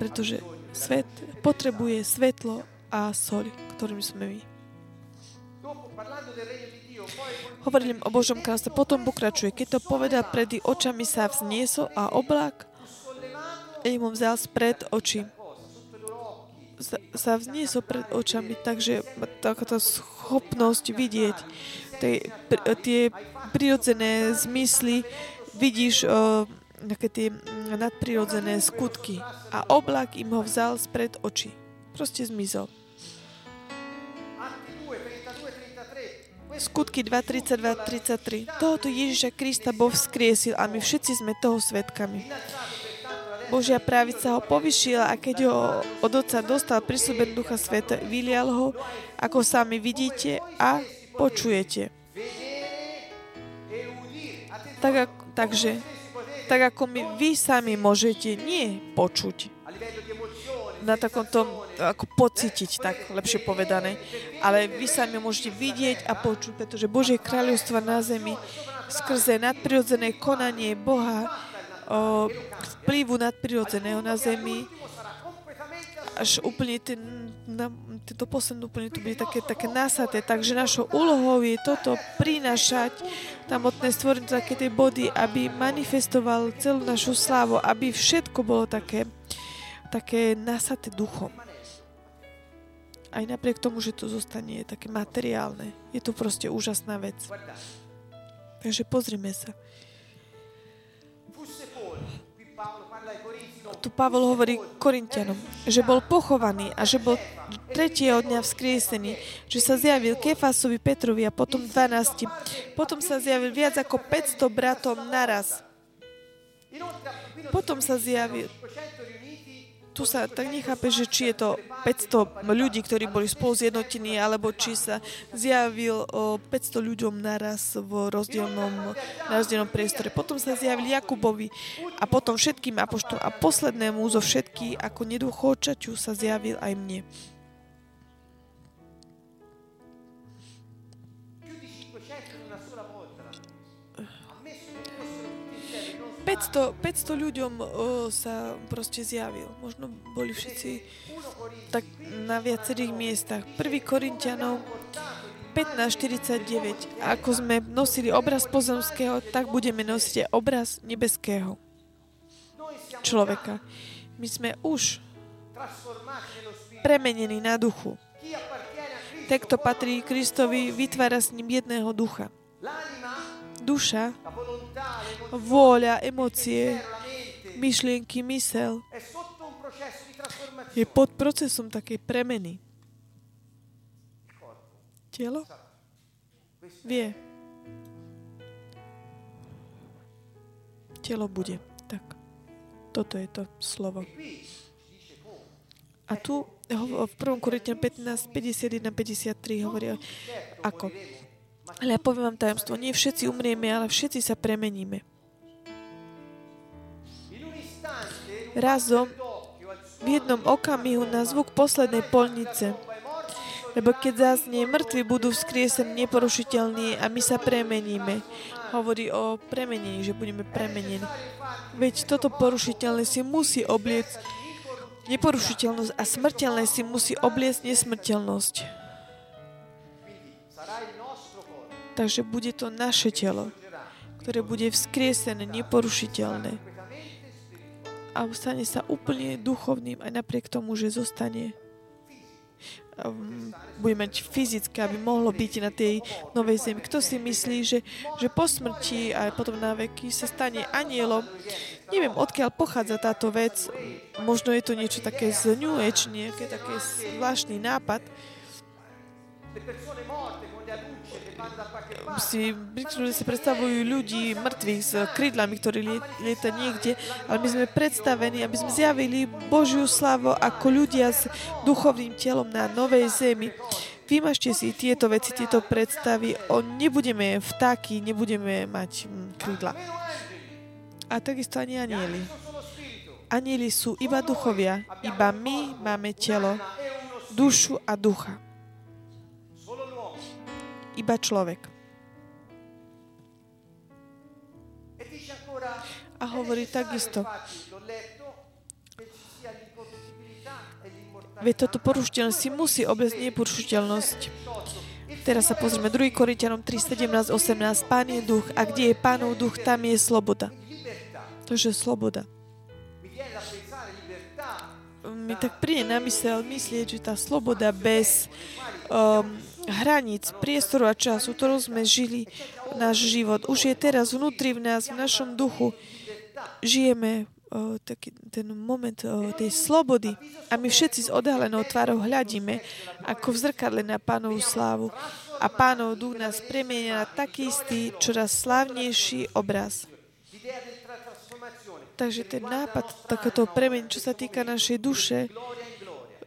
Pretože svet potrebuje svetlo a soľ, ktorým sme my. Hovorím o Božom kráľovstve, potom pokračuje. Keď to povedal, pred ich očami sa vzniesol a oblak im ho vzal spred očí. Sa vzniesol pred očami, takže takáto schopnosť vidieť tie prirodzené zmysly, vidíš také tie nadprirodzené skutky. A oblak im ho vzal spred očí. Proste zmizol. Skutky 2.32.33. Tohoto Ježiša Krista Boh vzkriesil a my všetci sme toho svedkami. Božia pravica ho povyšila a keď ho od Otca dostal prísľub Ducha Svätého, vylial ho, ako sami vidíte a počujete. Tak ako vy sami môžete nie počuť, na takomto, ako pocítiť, tak lepšie povedané, ale vy sami môžete vidieť a počuť, pretože Božie kráľovstvo na zemi skrze nadprirodzené konanie Boha, vplyvu nadprirodzeného na zemi, až úplne to posledné úplne tu bude také nasaté. Takže našou úlohou je toto prinášať tamotné stvorenie také tie body, aby manifestoval celú našu slávu, aby všetko bolo také nasaté duchom. Aj napriek tomu, že to zostane také materiálne. Je to proste úžasná vec. Takže pozrime sa. Tu Pavol hovorí Korinťanom, že bol pochovaný a že bol 3. dňa vzkriesený, že sa zjavil Kefasovi, Petrovi a potom 12. Potom sa zjavil viac ako 500 bratom naraz. Potom sa zjavil... Tu sa tak nechápe, že či je to 500 ľudí, ktorí boli spolu zjednotení, alebo či sa zjavil 500 ľuďom naraz v rozdielnom priestore. Potom sa zjavil Jakubovi a potom všetkým apoštolom a poslednému zo všetkých ako neduchóčaťu sa zjavil aj mne. Päťsto ľuďom sa proste zjavil. Možno boli všetci tak na viacerých miestach. 1. Korinťanom 15.49. Ako sme nosili obraz pozemského, tak budeme nosiť obraz nebeského človeka. My sme už premenení na duchu. Ten, kto patrí Kristovi, vytvára s ním jedného ducha. duša, vôľa, emócie, myšlienky, mysel je pod procesom takej premeny. Telo vie. Telo bude. Tak. Toto je to slovo. A tu v 1. Korinťanom 15:51-53 hovorí ako. Ale ja poviem vám tajomstvo. Nie všetci umrieme, ale všetci sa premeníme. Razom v jednom okamihu na zvuk poslednej polnice. Lebo keď zaznie, mŕtvi budú vzkriesení, neporušiteľní a my sa premeníme. Hovorí o premenení, že budeme premenení. Veď toto porušiteľné si musí obliecť neporušiteľnosť a smrteľné si musí obliecť nesmrteľnosť. Takže bude to naše telo, ktoré bude vzkriesené, neporušiteľné. A stane sa úplne duchovným aj napriek tomu, že zostane bude mať fyzické, aby mohlo byť na tej novej zemi. Kto si myslí, že po smrti a potom na veky sa stane anielom? Neviem, odkiaľ pochádza táto vec. Možno je to niečo také z New Age, nejaký taký zvláštny nápad. Ľudia si predstavujú ľudí mŕtvych s krídlami, ktorí lieta niekde, ale my sme predstavení, aby sme zjavili Božiu slávu ako ľudia s duchovným telom na novej zemi. Vymažte si tieto veci, tieto predstavy. Nebudeme vtáky, nebudeme mať krídla. A takisto ani anieli. Anieli sú iba duchovia, iba my máme telo, dušu a ducha. Iba človek. A hovorí takisto. Veď toto porušiteľ si musí obliecť neporušiteľnosť. Teraz sa pozrieme 2. Korinťanom 3:17-18. Pán je duch a kde je Pánov duch, tam je sloboda. Takže sloboda. Mi tak príde na mysel myslieť, že tá sloboda bez hraníc, priestoru a času, ktorú sme žili náš život. Už je teraz vnútri v nás, v našom duchu. Žijeme taký ten moment tej slobody a my všetci s odhalenou tvárou hľadíme ako v zrkadle na Pánovu slávu a Pánov duch nás premienia na taký istý, čoraz slávnejší obraz. Takže ten nápad takéto premeny, čo sa týka našej duše,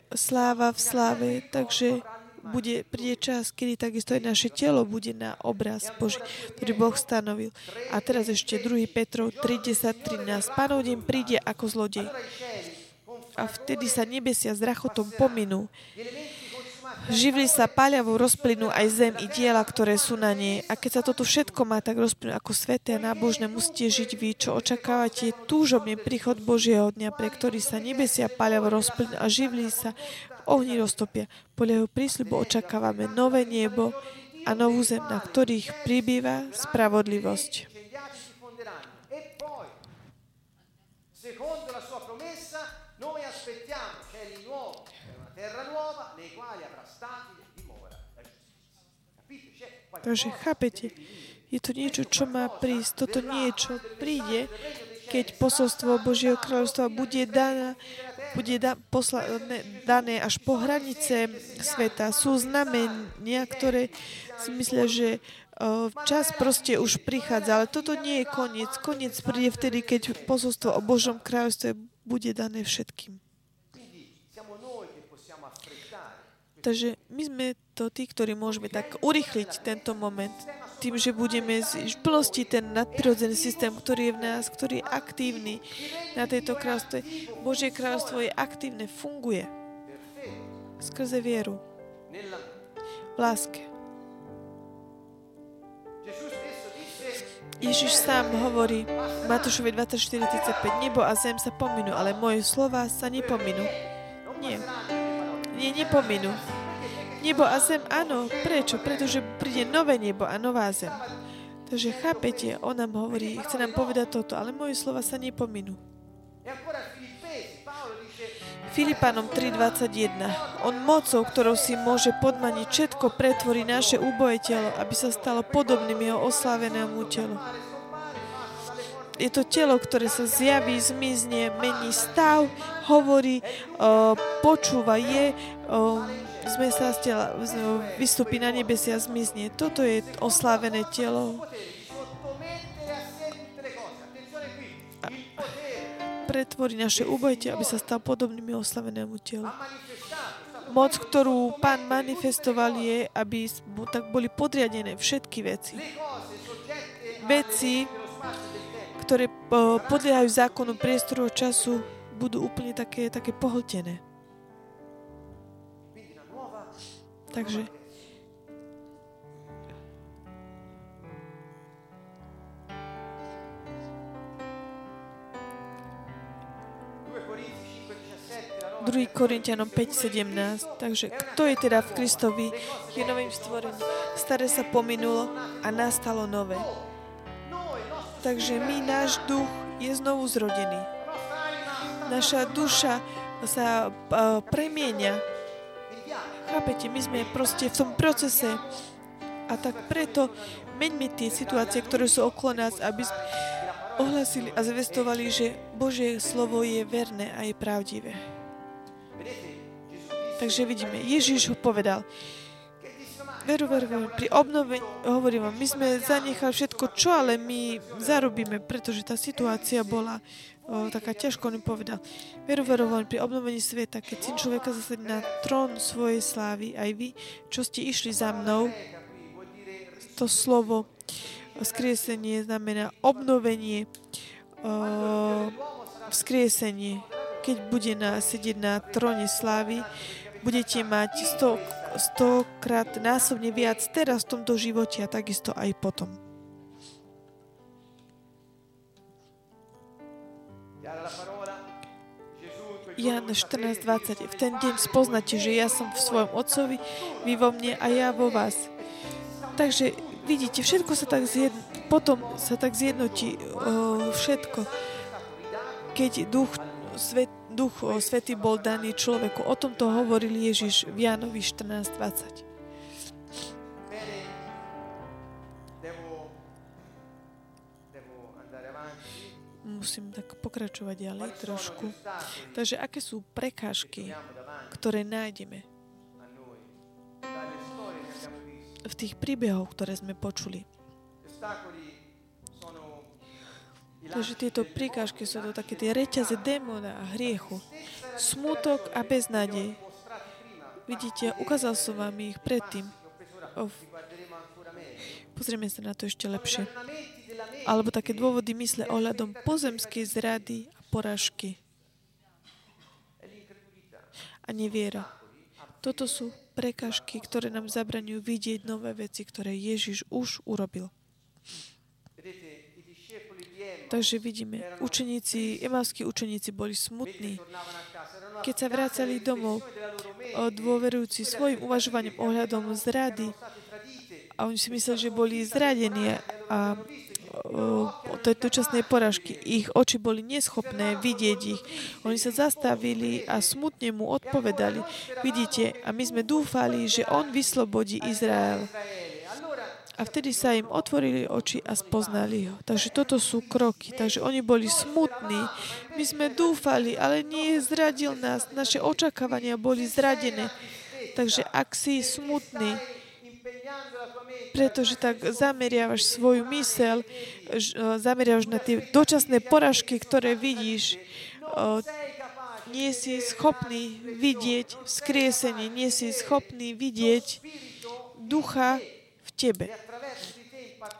sláva v sláve, takže príde čas, kedy takisto aj naše telo bude na obraz Boží, ktorý Boh stanovil. A teraz ešte 2. Petrov 3:10-13. Pánov deň príde ako zlodej. A vtedy sa nebesia s rachotom pominú. Živli sa páľavou rozplynú aj zem i diela, ktoré sú na nej. A keď sa toto všetko má tak rozplynú ako sveté a nábožné, musíte žiť vy, čo očakávate túžobne príchod Božieho dňa, pre ktorý sa nebesia páľavou rozplynú a živli sa ohni roztopia. Podľa jeho prísľubu očakávame nové nebo a novú zem, na ktorých pribýva spravodlivosť. Takže chápete, je to niečo, čo má prísť. Toto niečo príde, keď posolstvo Božieho kráľovstva bude dané až po hranice sveta. Sú znamenia, ktoré si myslia, že čas proste už prichádza, ale toto nie je koniec. Koniec príde vtedy, keď posolstvo o Božom kráľovstve bude dané všetkým. Takže my sme to tí, ktorí môžeme tak urýchliť tento moment tým, že budeme plnostiť ten nadprirodzený systém, ktorý je v nás, ktorý je aktívny na tejto kráľovstve. Božie kráľovstvo je aktívne, funguje skrze vieru, v láske. Ježiš sám hovorí Matúšovi 24:35, nebo a zem sa pominú, ale moje slova sa nepominú. Nepominú. Nebo a zem, áno. Prečo? Pretože príde nové nebo a nová zem. Takže chápete, on nám hovorí, chce nám povedať toto, ale moje slova sa nepominú. V Filipanom 3.21. On mocou, ktorou si môže podmaniť všetko, pretvorí naše úboje telo, aby sa stalo podobným jeho oslávenému telu. Je to telo, ktoré sa zjaví, zmizne, mení stav, hovorí, počúva, sme sa z tela, vystúpi na nebesie a zmizne. Toto je oslávené telo. Pretvorí naše úboje, aby sa stal podobným oslavenému telu. Moc, ktorú Pán manifestoval, je, aby mu tak boli podriadené všetky veci. Veci, ktoré podliehajú zákonu priestoru a času, budú úplne také pohltené. Takže Korintianom 5.17. Takže kto je teda v Kristovi, je novým stvorením. Staré sa pominulo a nastalo nové. Takže my, náš duch je znovu zrodený. Naša duša sa premienia. Chápete, my sme proste v tom procese. A tak preto meňme tie situácie, ktoré sú okolo nás, aby sme ohlasili a zvestovali, že Božie slovo je verné a je pravdivé. Takže vidíme, Ježiš ho povedal. Veru, pri obnovení, hovorím vám, my sme zanechali všetko, čo ale my zarobíme, pretože tá situácia bola taká ťažko, on povedal. Veru, pri obnovení sveta, keď Syn človeka zasadí na trón svojej slávy, aj vy, čo ste išli za mnou, to slovo vzkriesenie znamená obnovenie, vzkriesenie. Keď bude sedieť na tróne slávy, budete mať 100-krát násobne viac teraz v tomto živote a takisto aj potom. Ján 14.20. V ten deň spoznáte, že ja som v svojom Otcovi, vy vo mne a ja vo vás. Takže vidíte, všetko sa tak potom sa tak zjednotí všetko. Keď Duch Svätý bol daný človeku. O tomto hovoril Ježiš v Jánovi 14.20. Musím tak pokračovať ďalej trošku. Takže aké sú prekážky, ktoré nájdeme v tých príbehoch, ktoré sme počuli? Takže tieto príkážky sú to také tie reťaze démona a hriechu. Smútok a beznádej. Vidíte, ukázal som vám ich predtým. Pozrieme sa na to ešte lepšie. Alebo také dôvody mysle ohľadom pozemskej zrady a porážky. A neviera. Toto sú prekážky, ktoré nám zabraňujú vidieť nové veci, ktoré Ježiš už urobil. Takže vidíme, emauskí učeníci boli smutní. Keď sa vracali domov, dôverujúci svojim uvažovaním ohľadom zrady, a oni si mysleli, že boli zradení a od tejto časnej porážky. Ich oči boli neschopné vidieť ich. Oni sa zastavili a smutne mu odpovedali. Vidíte, a my sme dúfali, že on vyslobodí Izrael. A vtedy sa im otvorili oči a spoznali ho. Takže toto sú kroky. Takže oni boli smutní. My sme dúfali, ale nie zradil nás. Naše očakávania boli zradené. Takže ak si smutný, pretože tak zameriavaš svoju myseľ, zameriavaš na tie dočasné poražky, ktoré vidíš, nie si schopný vidieť vzkriesenie, nie si schopný vidieť ducha tebe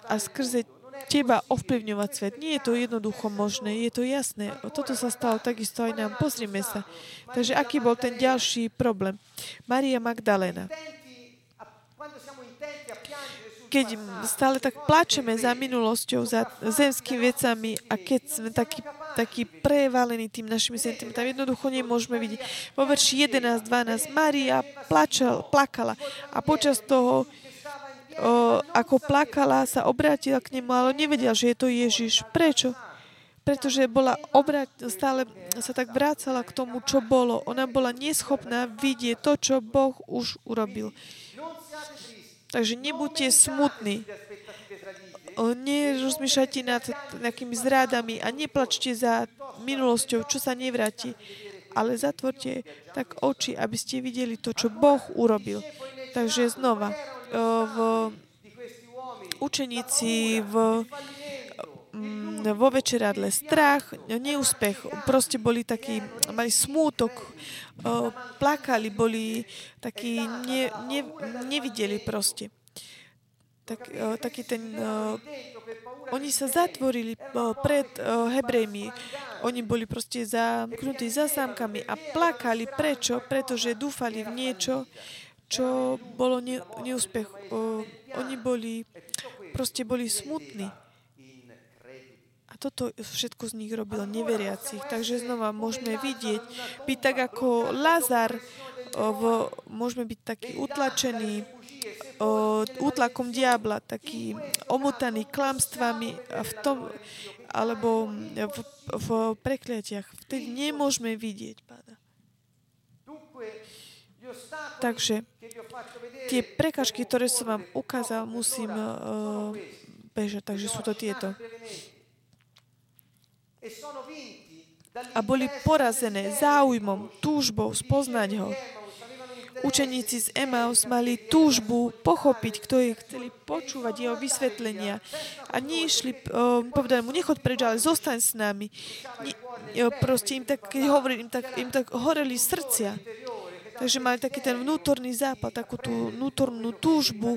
a skrze teba ovplyvňovať svet. Nie je to jednoducho možné, je to jasné. Toto sa stalo takisto aj nám. Pozrime sa. Takže aký bol ten ďalší problém? Mária Magdaléna. Keď stále tak plačeme za minulosťou, za zemskými vecami a keď sme takí prevalení tým našimi sentimentami, jednoducho nemôžeme vidieť. Vo verši 11.12 Mária plakala a počas toho ako plakala, sa obrátila k nemu, ale nevedela, že je to Ježiš. Prečo? pretože bola stále sa tak vrácala k tomu, čo bolo. Ona bola neschopná vidieť to, čo Boh už urobil. Takže nebuďte smutní. Nerozmýšľajte nad nejakými zrádami a neplačte za minulosťou, čo sa nevráti. Ale zatvorte tak oči, aby ste videli to, čo Boh urobil. Takže znova, učeníci vo večeradle strach, neúspech, proste boli takí, mali smútok, plakali, boli takí, nevideli proste. Taký ten, oni sa zatvorili pred Hebrejmi, oni boli proste zamknutí za zámkami a plakali. Prečo? Pretože dúfali v niečo, čo bolo neúspech. Oni boli smutní. A toto všetko z nich robilo neveriacich. Takže znova môžeme vidieť, byť tak ako Lazar, môžeme byť taký utlačený útlakom diabla, taký omotaný klamstvami v tom, alebo v prekliatiach. Vtedy nemôžeme vidieť Pána. Takže tie prekažky, ktoré som vám ukázal, musím bežať. Takže sú to tieto. A boli porazené záujmom, túžbou spoznať ho. Učeníci z Emaus mali túžbu pochopiť, kto je, chceli počúvať jeho vysvetlenia a neišli, povedali mu, nechod preč, ale zostaň s nami. Proste im tak, keď hovorili, im tak horeli srdcia. Takže mali taký ten vnútorný zápal, takú tú vnútornú túžbu,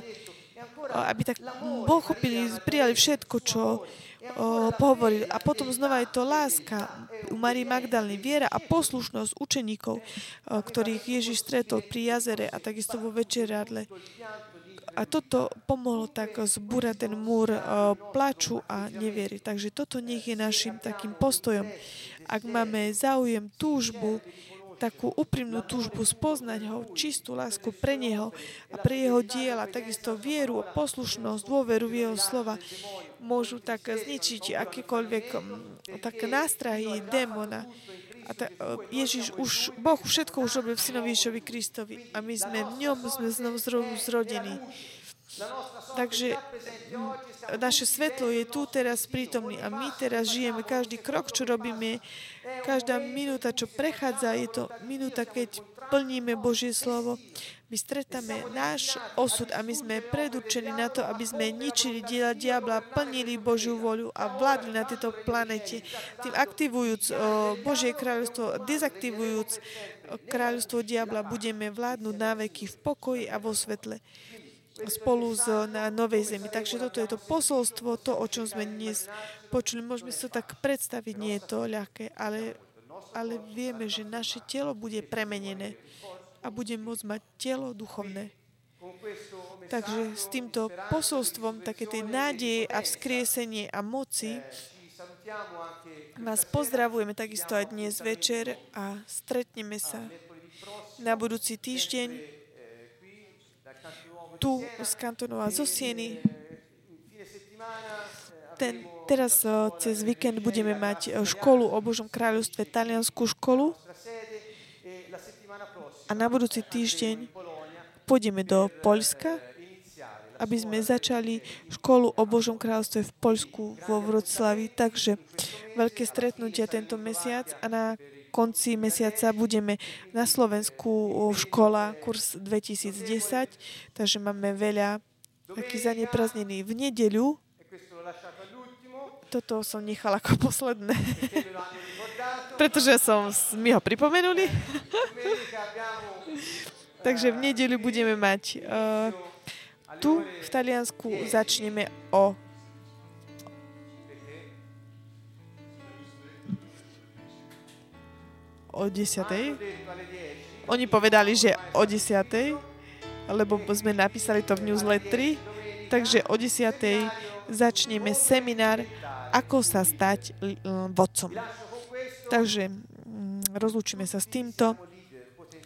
aby tak pochopili, prijali všetko, čo pohovoril. A potom znova je to láska u Márii Magdaleny, viera a poslušnosť učeníkov, ktorých Ježiš stretol pri jazere a takisto vo večeradle. A toto pomohlo tak zbúrať ten múr plaču a neviery. Takže toto nech je našim takým postojom. Ak máme záujem, túžbu, takú úprimnú túžbu spoznať ho, čistú lásku pre neho a pre jeho diela, takisto vieru, poslušnosť, dôveru v jeho slova, môžu tak zničiť akékoľvek také nástrahy démona. A Boh všetko už robil v synovi Ježišovi Kristovi a my sme v ňom, sme znovu zrodení. Takže naše svetlo je tu teraz prítomné a my teraz žijeme. Každý krok, čo robíme, každá minúta, čo prechádza, je to minúta, keď plníme Božie slovo. My stretáme náš osud a my sme predurčení na to, aby sme ničili diela diabla, plnili Božiu voľu a vládli na tejto planete. Tým aktivujúc Božie kráľovstvo, dezaktivujúc kráľovstvo diabla, budeme vládnuť náveky v pokoji a vo svetle spolu na Novej Zemi. Takže toto je to posolstvo, to, o čom sme dnes počuli. Môžeme sa tak predstaviť, nie je to ľahké, ale vieme, že naše telo bude premenené a bude môcť mať telo duchovné. Takže s týmto posolstvom také tej nádeje a vzkriesenie a moci vás pozdravujeme takisto aj dnes večer a stretneme sa na budúci týždeň tu z kantónu a zo Sieny. Teraz cez víkend budeme mať školu o Božom kráľovstve, taliansku školu. A na budúci týždeň pôjdeme do Poľska, aby sme začali školu o Božom kráľovstve v Poľsku vo Vroclavi. Takže veľké stretnutia tento mesiac a na konci mesiaca budeme na Slovensku škola, kurz 2010, takže máme veľa taký zaneprázdnený. V nedeľu, toto som nechala ako posledné, pretože mi ho pripomenuli. Takže v nedeľu budeme mať tu v Taliansku začneme o o 10:00. Oni povedali, že o 10:00, lebo sme napísali to v newsletteri, takže o 10:00 začneme seminár, ako sa stať vodcom. Takže rozlúčime sa s týmto.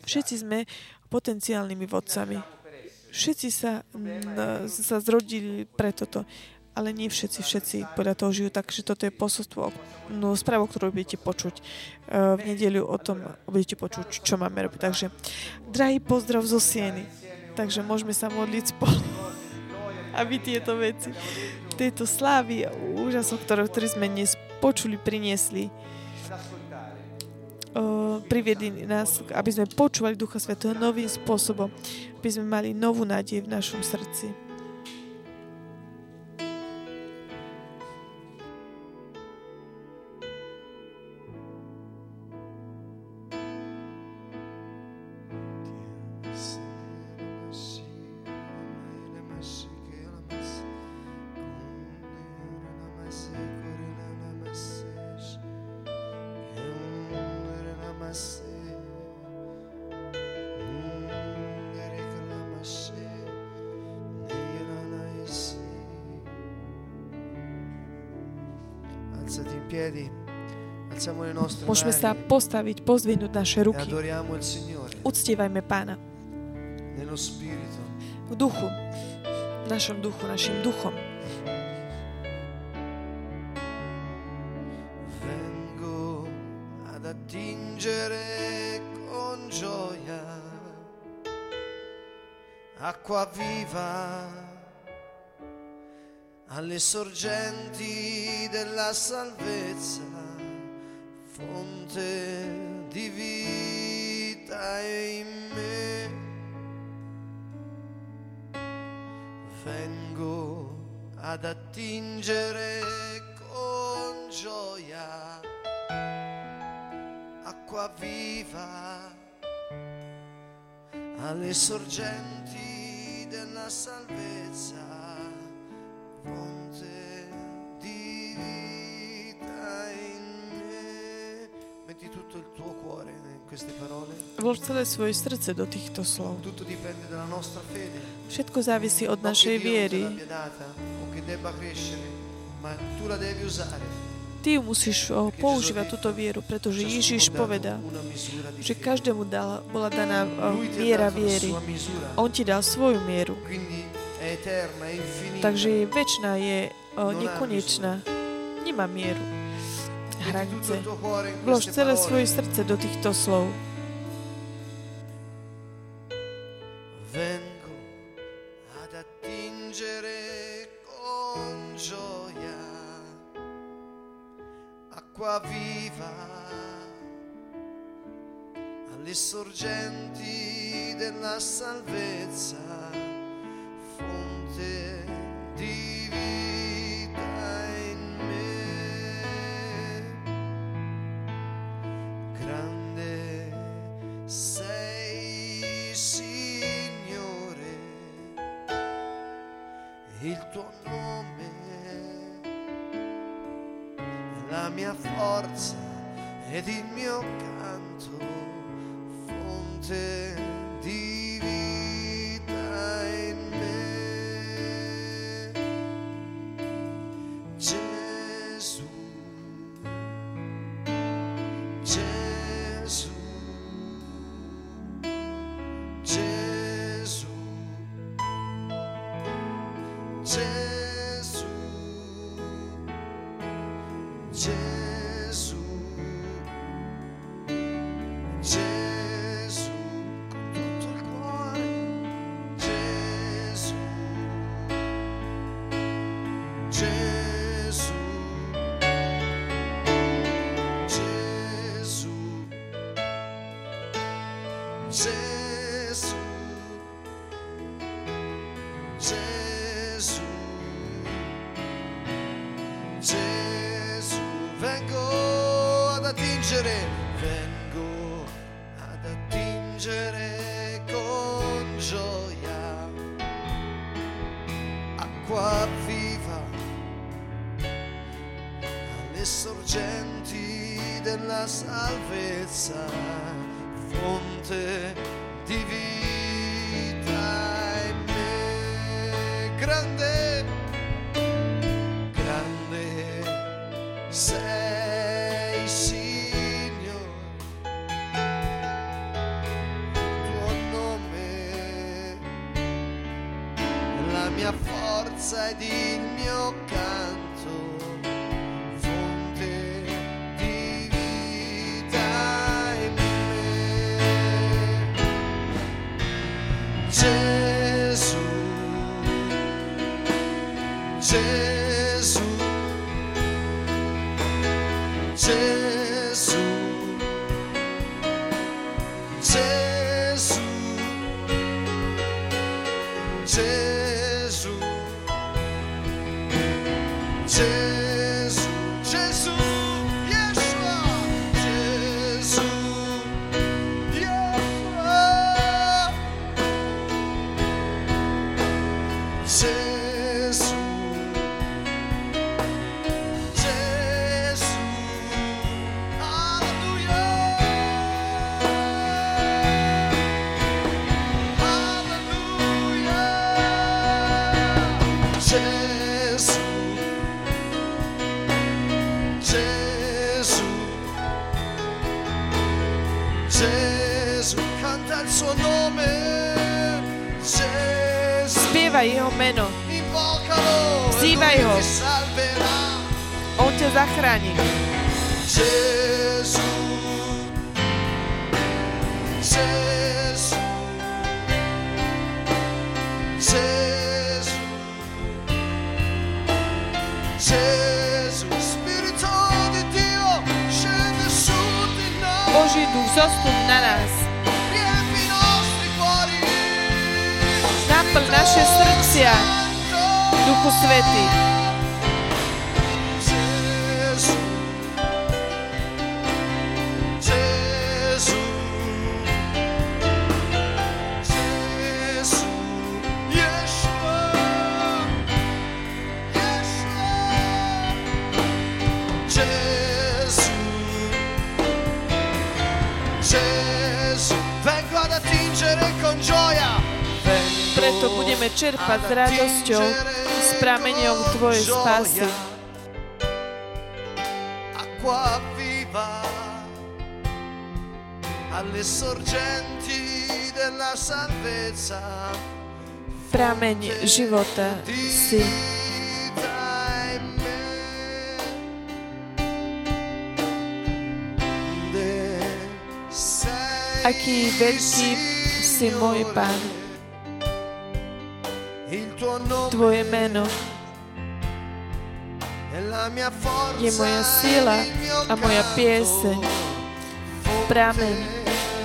Všetci sme potenciálnymi vodcami. Všetci sa zrodili pre toto. ale nie všetci podľa toho žijú, takže toto je posolstvo, no, správu, ktorú budete počuť v nedeľu, o tom budete počuť, čo máme robiť. Takže drahý pozdrav zo Sieny, takže môžeme sa modliť spolu, aby tieto veci, tieto slávy a úžasov, ktoré sme dnes počuli, priniesli, priviedli nás, aby sme počúvali Ducha Svätého novým spôsobom, aby sme mali novú nádej v našom srdci. Môžeme sa postaviť, pozdvihnúť naše ruky. Uctievajme Pána. V duchu, v našom duchu, našim duchom. Vengo ad attingere con gioia acqua viva alle sorgenti della salvezza, fonte di vita in me. Vengo ad attingere con gioia acqua viva alle sorgenti della salvezza, fonte di vita in me. Metti tutto il tuo cuore in queste parole. Vlož celé svoje srdce do týchto slov. Tutto dipende dalla nostra fede. Všetko závisí od našej viery. Ty musíš používať túto vieru, pretože Ježiš povedal, že každému bola daná miera viery. On ti dal svoju mieru. Takže večná je nekonečná. Nemá mieru. Hranice. Vlož celé svoje srdce do týchto slov. Vengo ad attingere con gioia acqua viva alle sorgenti della salvezza, fonte di vita. Il tuo nome è la mia forza ed il mio canto, fonte di vita in me. Gesù, Gesù, Gesù. Gesù, Gesù, Gesù, con tutto il cuore, Gesù, Gesù, Gesù, Gesù, Gesù. Gesù, vengo ad attingere, vengo ad attingere con gioia acqua viva alle sorgenti della salvezza, fonte di vita in me. Grande, sei Signore, il tuo nome è la mia forza ed il mio canto, fonte di vita in me. Gesù, Gesù, Gesù, Gesù, Gesù. Gesù, Gesù, Yeshua, Gesù, Yeshua, Gesù, Gesù, Alleluia, Alleluia, Gesù. Gesù, canta il suo nome, Gesù, spievaj jeho meno, vzývaj ho, on ťa zachráni. Gesù, Gesù, Gesù, Gesù, Spirito di Dio, scende su di noi. Boží duch, zostup na nás. Naplň naše srdcia, Duchu Svätý. Gesù, Gesù, Gesù, Yeshua, Yeshua, Gesù, Gesù. Vengo ad attingere con gioia. Preto budeme čerpať s radosťou s prameňom tvojej spásy. Acqua viva alle sorgenti della salvezza. Prameň života si. Aký veľký si môj Pán. Tvoje meno je moja sila a moja pieseň. Prameň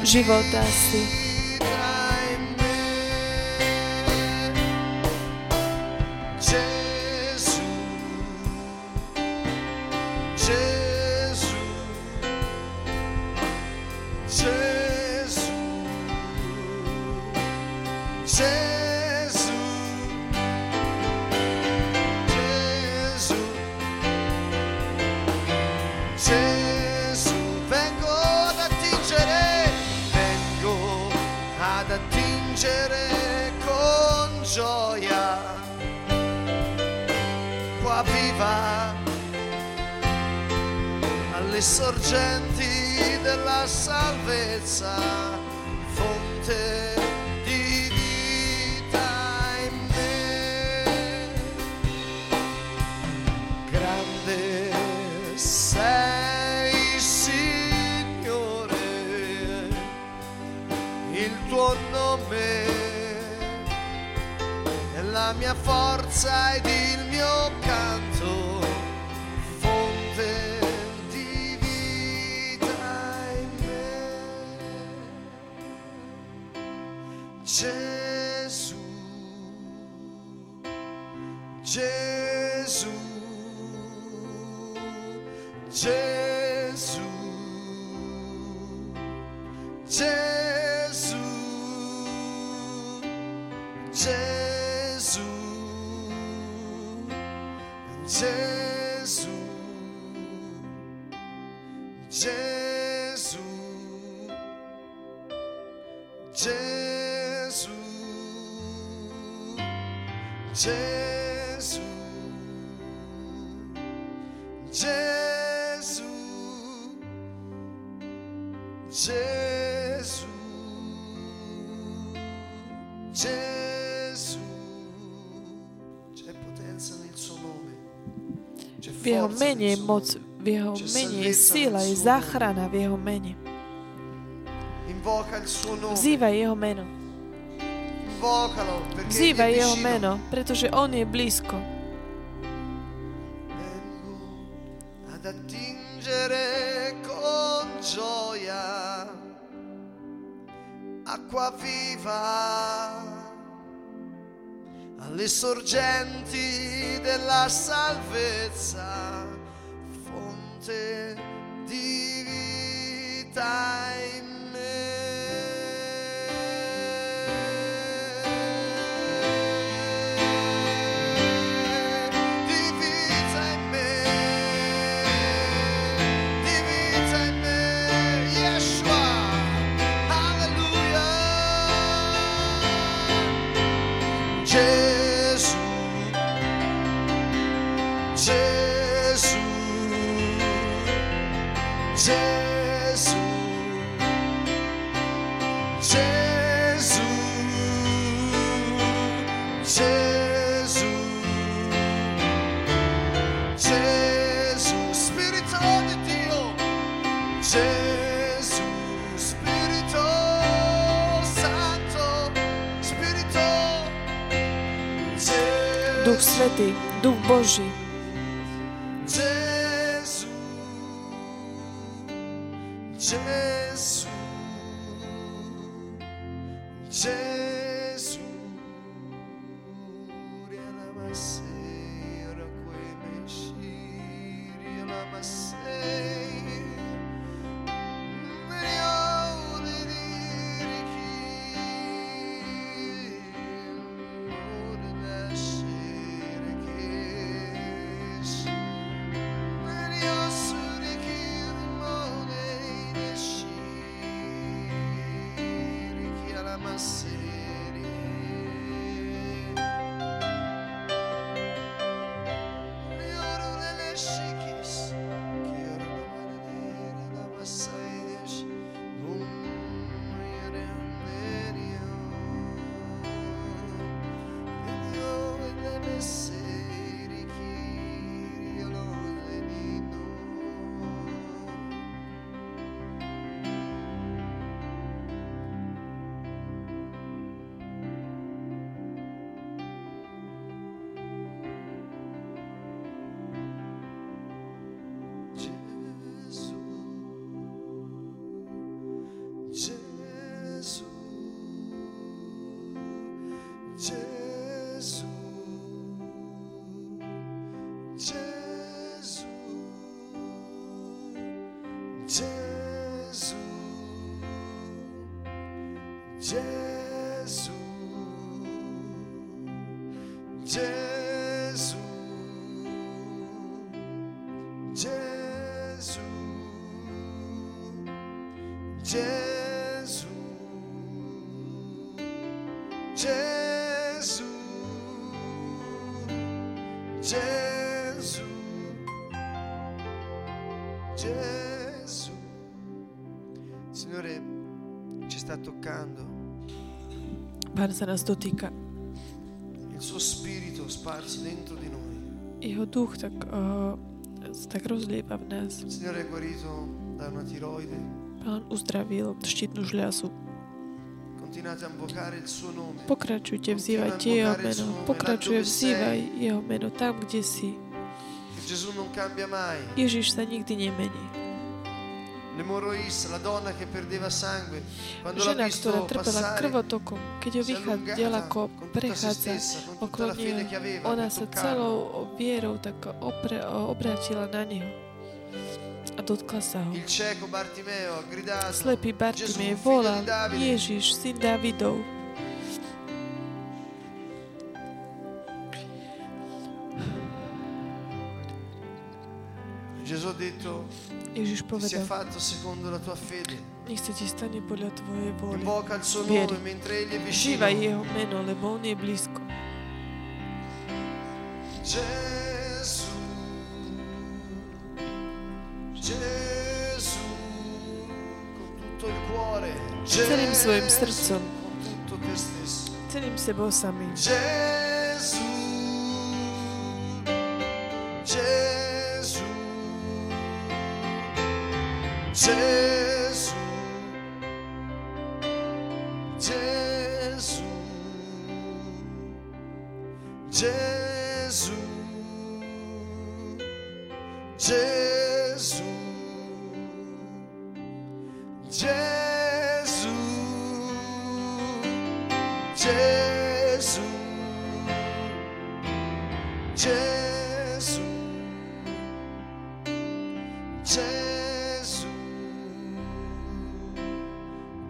života si. Gesù, Gesù, Gesù, Gesù. Gesù, vengo ad attingere con gioia, qua viva alle sorgenti della salvezza, fonte di vita in me, grande sei. Tuo nome è la mia forza ed il mio canto, fonte di vita in me. Gesù, Gesù, Gesù, Gesù. Gesù, Gesù, Gesù, Gesù, Gesù, Gesù, Gesù, Gesù. Gesù. jeho mene je moc, v jeho mene je sila, je záchrana v jeho mene. Vzývaj jeho meno. Vzývaj jeho meno, pretože on je blízko. Acqua viva alle sorgenti della salvezza, fonte di vita in me, di vita in me, di vita in me, Yeshua. Duch Svätý, Duch Boží. Pán sa nás dotýka. Jeho duch tak rozlieva v nás. Pán uzdravil štítnu žľazu. Pokračujte, vzývajte jeho meno. Pokračuje, vzývaj jeho meno tam, kde si. Ježiš sa nikdy nemení. Žena, ktorá trpela krvotokom, keď ho videla, ako prechádza okolo neho, ona sa celou vierou tak obrátila na neho a dotkla sa ho. Slepý Bartimej volal: Ježiš, syn Dávidov. Ježiš povedal: nech sa ti stane podľa tvojej vôle. Vzývaj jeho meno, lebo on je blízko. Celým svojim srdcom, celým sebou samým. Gesù, Gesù, Gesù, Gesù, Gesù, Gesù, Gesù, Gesù.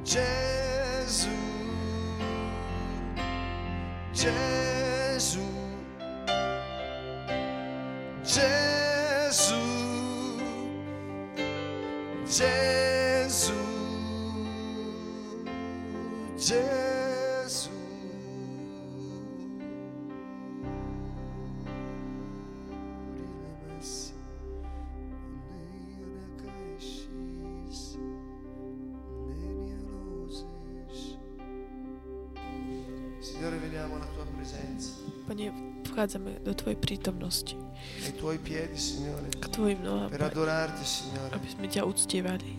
Gesù, Gesù, Gesù, Gesù, Gesù. Pane, vchádzame do Tvojej prítomnosti. K Tvojim nohám, aby sme ťa uctievali.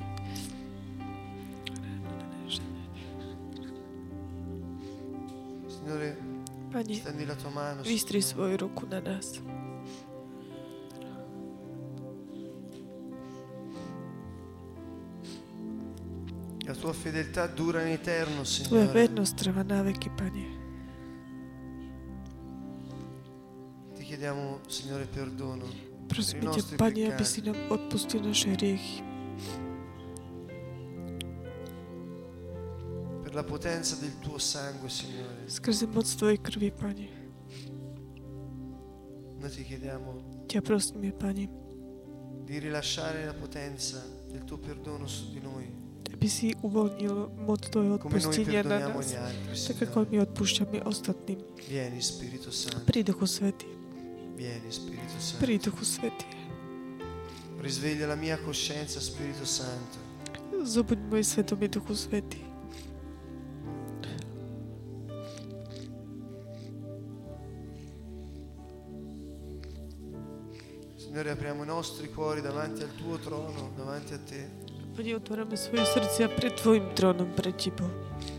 Pane, vystri svoju ruku na nás. Tvoja vernosť trvá na veky, Pane. Chiediamo, Signore, perdono. Prosíme ťa, Pane, aby si nám odpustil naše hriechy. Per la potenza del tuo sangue, Signore. Skrze moc tvojej krvi, Pane. Noi ti chiediamo. Ťa prosíme, Pane. Di rilasciare la potenza del tuo perdono su di noi. Aby si uvoľnil moc tvojho odpustenia na nás. Tak ako my odpúšťame ostatným. Vieni, Spirito Santo. Príď, Duchu Svätý. Vieni, Spirito Santo. Príď, Duchu Svätý. Risveglia la mia coscienza, Spirito Santo. Zobuď moje svedomie, Duchu Svätý. Signore, apriamo i nostri cuori davanti al tuo trono, davanti a te. Pane, otvárame svoje srdcia pred tvojim trónom, pred tebou.